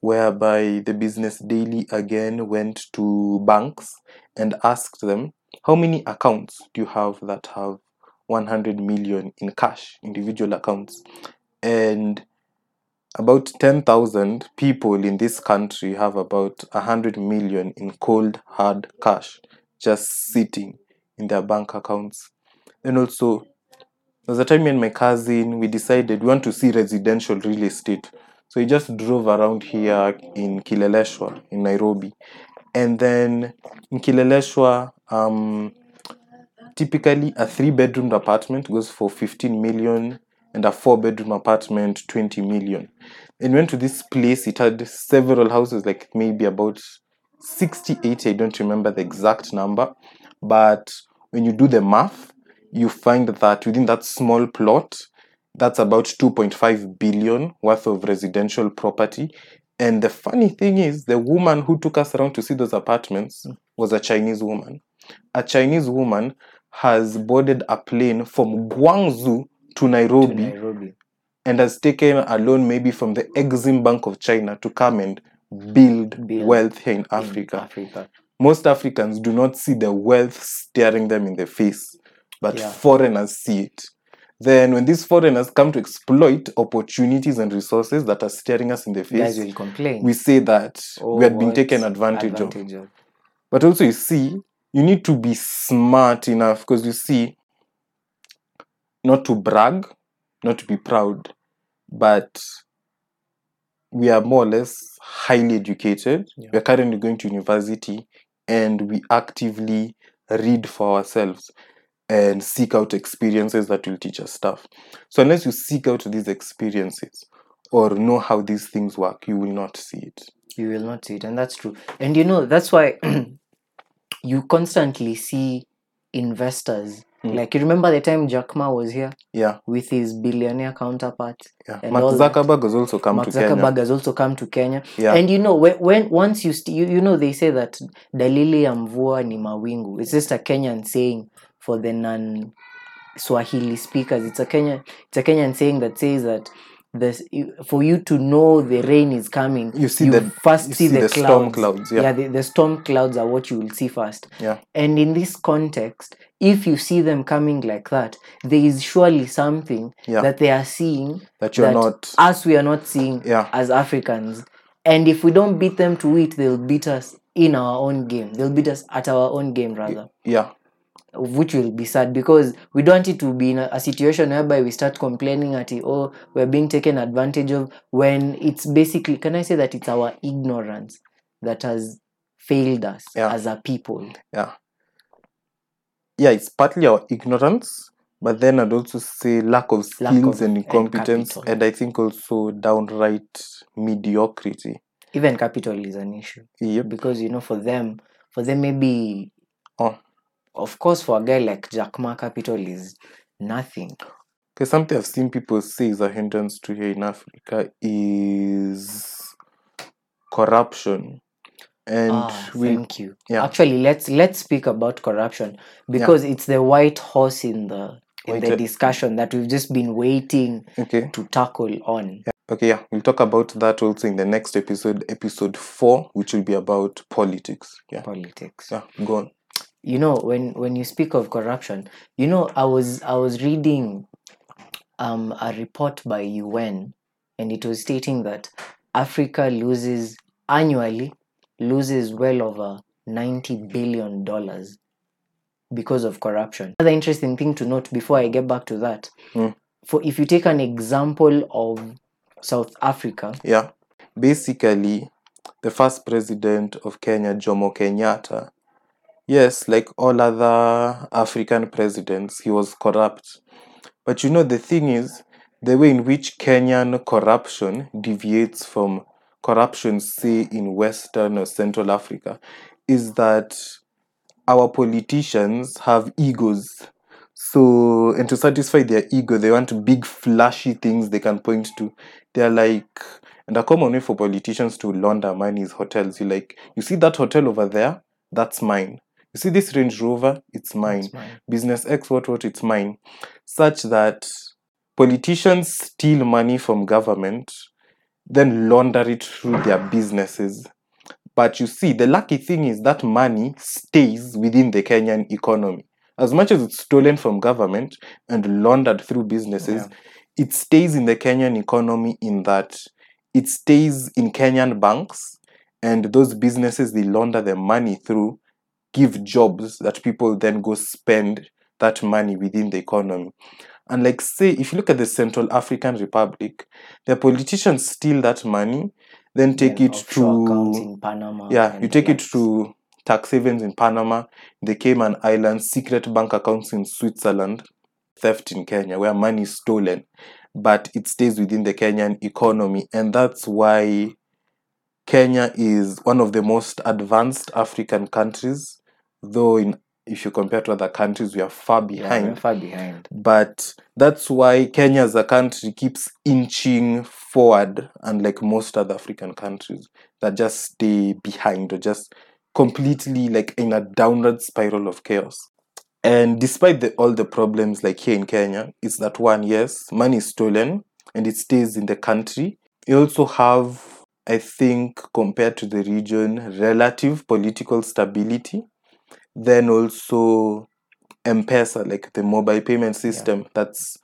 whereby the Business Daily again went to banks and asked them, how many accounts do you have that have 100 million in cash, individual accounts? And about 10,000 people in this country have about 100 million in cold, hard cash just sitting in their bank accounts. And also, there was a time me and my cousin, we decided we want to see residential real estate. So we just drove around here in Kileleshwa, in Nairobi. And then in Kileleshwa, typically a 3-bedroom apartment goes for 15 million and a 4-bedroom apartment, 20 million. And we went to this place, it had several houses, like maybe about 68, I don't remember the exact number. But when you do the math, you find that within that small plot, that's about 2.5 billion worth of residential property. And the funny thing is, the woman who took us around to see those apartments was a Chinese woman. A Chinese woman has boarded a plane from Guangzhou to Nairobi and has taken a loan maybe from the Exim Bank of China to come and build wealth here in Africa. Most Africans do not see the wealth staring them in the face, but foreigners see it. Then when these foreigners come to exploit opportunities and resources that are staring us in the face, we say that we had been taken advantage of. But also, you see, you need to be smart enough, because you see, not to brag, not to be proud, but we are more or less highly educated. Yeah. We're currently going to university and we actively read for ourselves and seek out experiences that will teach us stuff. So unless you seek out these experiences or know how these things work, you will not see it. You will not see it. And that's true. And you know, that's why you constantly see investors. Mm. Like, you remember the time Jack Ma was here? Yeah. With his billionaire counterpart. Yeah. And Mark Zuckerberg has also come to Kenya. Yeah. And you know, when once you know, they say that dalili ya mvua ni mawingu. It's just a Kenyan saying for the non-Swahili speakers. It's a Kenyan saying that says that this, for you to know the rain is coming, you first see the clouds. Storm clouds. Yeah, the storm clouds are what you will see first. Yeah. And in this context, if you see them coming like that, there is surely something that they are seeing that we are not seeing as Africans. And if we don't beat them to it, they'll beat us in our own game. They'll beat us at our own game, rather. Yeah. Which will be sad, because we don't want it to be in a situation whereby we start complaining at it, or we're being taken advantage of, when it's basically, can I say that it's our ignorance that has failed us as a people? Yeah. Yeah, it's partly our ignorance, but then I'd also say lack of skills and incompetence, and I think also downright mediocrity. Even capital is an issue. Yep. Because, you know, for them maybe... Oh. Of course, for a guy like Jack Ma, capital is nothing. Because something I've seen people say is a hindrance to here in Africa is corruption. And thank you. Yeah. Actually, let's speak about corruption, because it's the white horse in the discussion that we've just been waiting to tackle on. Yeah. Okay, yeah, we'll talk about that also in the next episode 4, which will be about politics. Yeah. Politics. Yeah, go on. You know, when you speak of corruption, you know, I was reading a report by UN, and it was stating that Africa annually loses well over $90 billion because of corruption. Another interesting thing to note before I get back to that, for if you take an example of South Africa. Yeah, basically, the first president of Kenya, Jomo Kenyatta, yes, like all other African presidents, he was corrupt. But you know, the thing is, the way in which Kenyan corruption deviates from corruption, say, in Western or Central Africa, is that our politicians have egos. So, and to satisfy their ego, they want big, flashy things they can point to. They're like, and a common way for politicians to launder money is hotels. You're like, you see that hotel over there? That's mine. You see this Range Rover? It's mine. It's mine. Business X, what, it's mine. Such that politicians steal money from government, then launder it through their businesses. But you see, the lucky thing is that money stays within the Kenyan economy. As much as it's stolen from government and laundered through businesses, it stays in the Kenyan economy, in that it stays in Kenyan banks, and those businesses, they launder their money through, give jobs that people then go spend that money within the economy. And like, say, if you look at the Central African Republic, their politicians steal that money, then take it to Panama. Yeah, you take it to tax havens in Panama, the Cayman Islands, secret bank accounts in Switzerland, theft in Kenya, where money is stolen, but it stays within the Kenyan economy. And that's why Kenya is one of the most advanced African countries, though if you compare to other countries, we are far behind. Yeah, we're far behind. But that's why Kenya as a country keeps inching forward, unlike most other African countries that just stay behind or just completely like in a downward spiral of chaos. And despite all the problems like here in Kenya, it's that one, yes, money is stolen and it stays in the country. You also have, I think, compared to the region, relative political stability. Then also Mpesa, like the mobile payment system, that's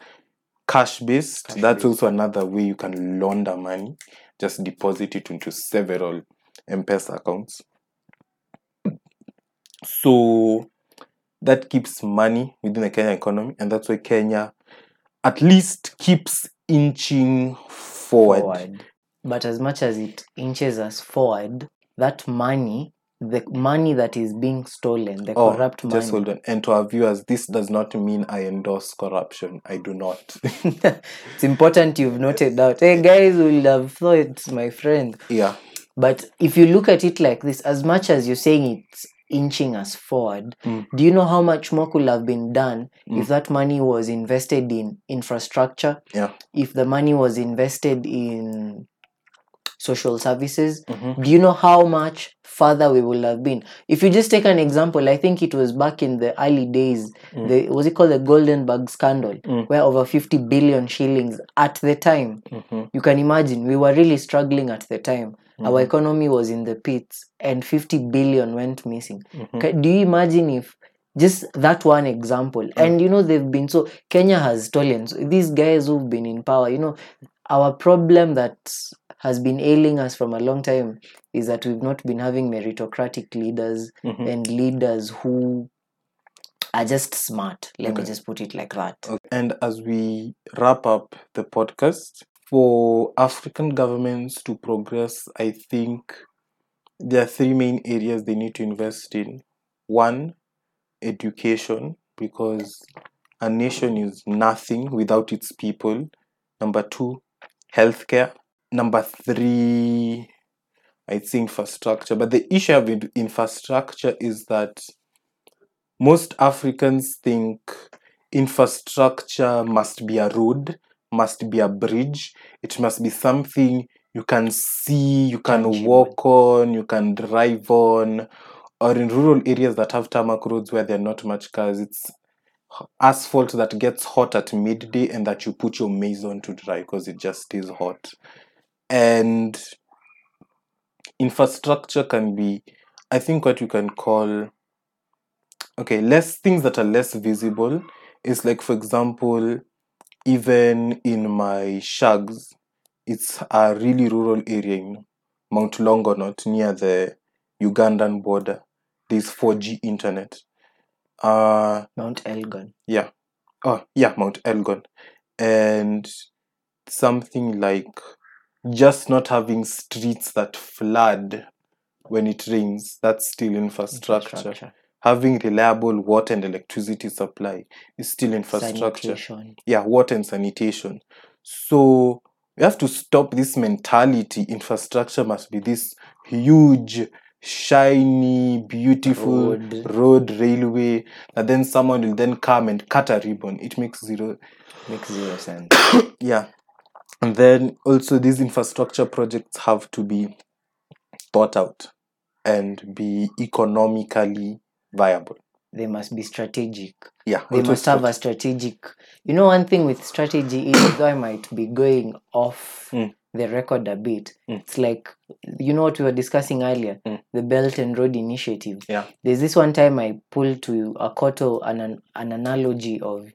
cash-based. That's also another way you can launder money. Just deposit it into several Mpesa accounts. So that keeps money within the Kenyan economy, and that's why Kenya at least keeps inching forward. But as much as it inches us forward, that money, the money that is being stolen, the corrupt money. Just hold on. And to our viewers, this does not mean I endorse corruption. I do not. It's important you've noted out. Hey, guys, we'll have thought, my friend. Yeah. But if you look at it like this, as much as you're saying it's inching us forward, do you know how much more could have been done if that money was invested in infrastructure? Yeah. If the money was invested in social services, do you know how much further we will have been? If you just take an example, I think it was back in the early days, was it called the Goldenberg scandal, where over 50 billion shillings at the time, you can imagine, we were really struggling at the time. Our economy was in the pits and 50 billion went missing. Do you imagine if just that one example? And you know, they've been so, Kenya has stolen. So these guys who've been in power, you know, our problem that has been ailing us from a long time is that we've not been having meritocratic leaders and leaders who are just smart. Let me just put it like that. Okay. And as we wrap up the podcast, for African governments to progress, I think there are three main areas they need to invest in. One, education, because a nation is nothing without its people. Number two, healthcare. Number three, I'd say infrastructure. But the issue of infrastructure is that most Africans think infrastructure must be a road, must be a bridge, it must be something you can see, you can walk on, you can drive on, or in rural areas that have tarmac roads where there are not much cars, it's asphalt that gets hot at midday and that you put your maize on to dry because it just stays hot. And infrastructure can be, I think, what you can call, less things that are less visible. It's like, for example, even in my shags, it's a really rural area in Mount Longonot near the Ugandan border. There's 4G internet. Mount Elgon. Yeah. Oh, yeah, Mount Elgon. And something like just not having streets that flood when it rains, that's still infrastructure. Having reliable water and electricity supply is still infrastructure. Sanitation. Yeah, water and sanitation. So we have to stop this mentality. Infrastructure must be this huge, shiny, beautiful road, railway, and then someone will then come and cut a ribbon. It makes zero sense. Yeah. And then also these infrastructure projects have to be thought out and be economically viable. They must be strategic. Yeah, they must have a strategic. You know, one thing with strategy is, though I might be going off the record a bit, it's like, you know what we were discussing earlier, the Belt and Road Initiative. Yeah. There's this one time I pulled to Akoto an analogy of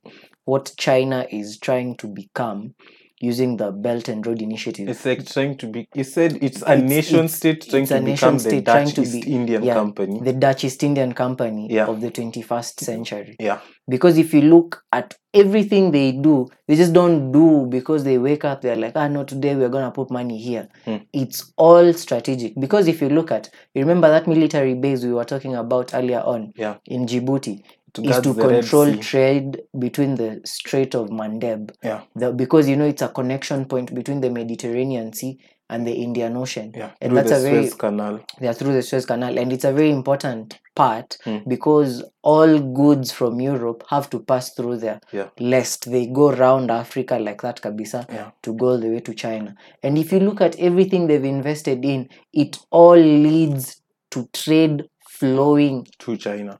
what China is trying to become using the Belt and Road Initiative. It's like trying to be, he said it's a nation state trying to become the Dutch East Indian Company. The Dutch East Indian Company of the 21st century. Yeah. Because if you look at everything they do, they just don't do because they wake up, they're like, no, today we're going to put money here. It's all strategic. Because if you look at, you remember that military base we were talking about earlier on in Djibouti? Is to control trade between the Strait of Mandeb. Yeah. Because, you know, it's a connection point between the Mediterranean Sea and the Indian Ocean. Yeah. And that's a very... Suez Canal. Yeah, through the Suez Canal. And it's a very important part because all goods from Europe have to pass through there. Yeah. Lest they go round Africa like that, kabisa, to go all the way to China. And if you look at everything they've invested in, it all leads to trade flowing to China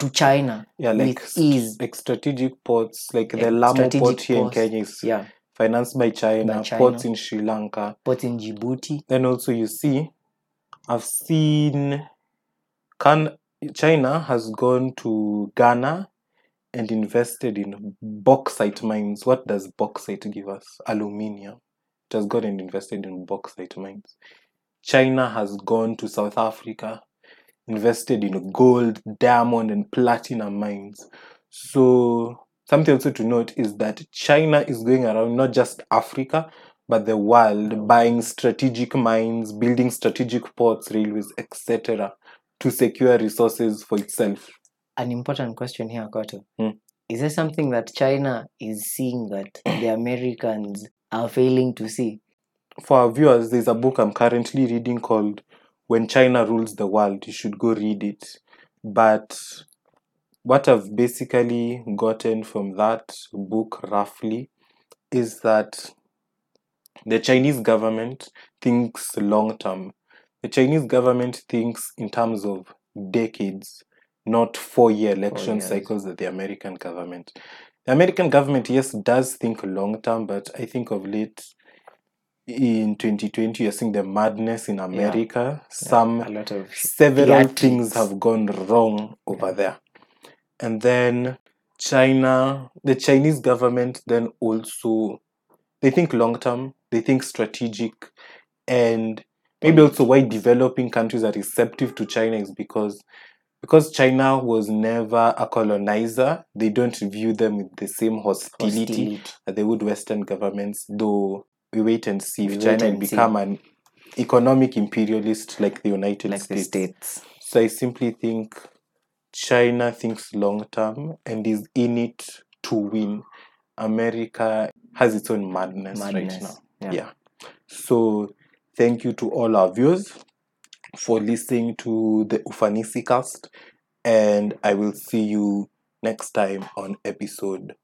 with ease. Like strategic ports, like the Lamu port here in Kenya is financed by China, ports in Sri Lanka, ports in Djibouti. Then also you see, I've seen China has gone to Ghana and invested in bauxite mines. What does bauxite give us? Aluminium. It has gone and invested in bauxite mines. China has gone to South Africa, invested in gold, diamond, and platinum mines. So something also to note is that China is going around not just Africa, but the world, buying strategic mines, building strategic ports, railways, etc. to secure resources for itself. An important question here, Akoto. Is there something that China is seeing that the Americans are failing to see? For our viewers, there's a book I'm currently reading called When China Rules the World. You should go read it. But what I've basically gotten from that book roughly is that the Chinese government thinks long term. The Chinese government thinks in terms of decades, not four-year election cycles that the American government. The American government, yes, does think long term, but I think of late in 2020, you're seeing the madness in America. Several things have gone wrong over there. And then China, the Chinese government then also, they think long term, they think strategic, and maybe also why developing countries are receptive to China is because China was never a colonizer. They don't view them with the same hostility that they would Western governments, though we wait and see if China will become an economic imperialist like the United States. So I simply think China thinks long term and is in it to win. America has its own madness. Right now. So thank you to all our viewers for listening to the Ufanisi Cast, and I will see you next time on episode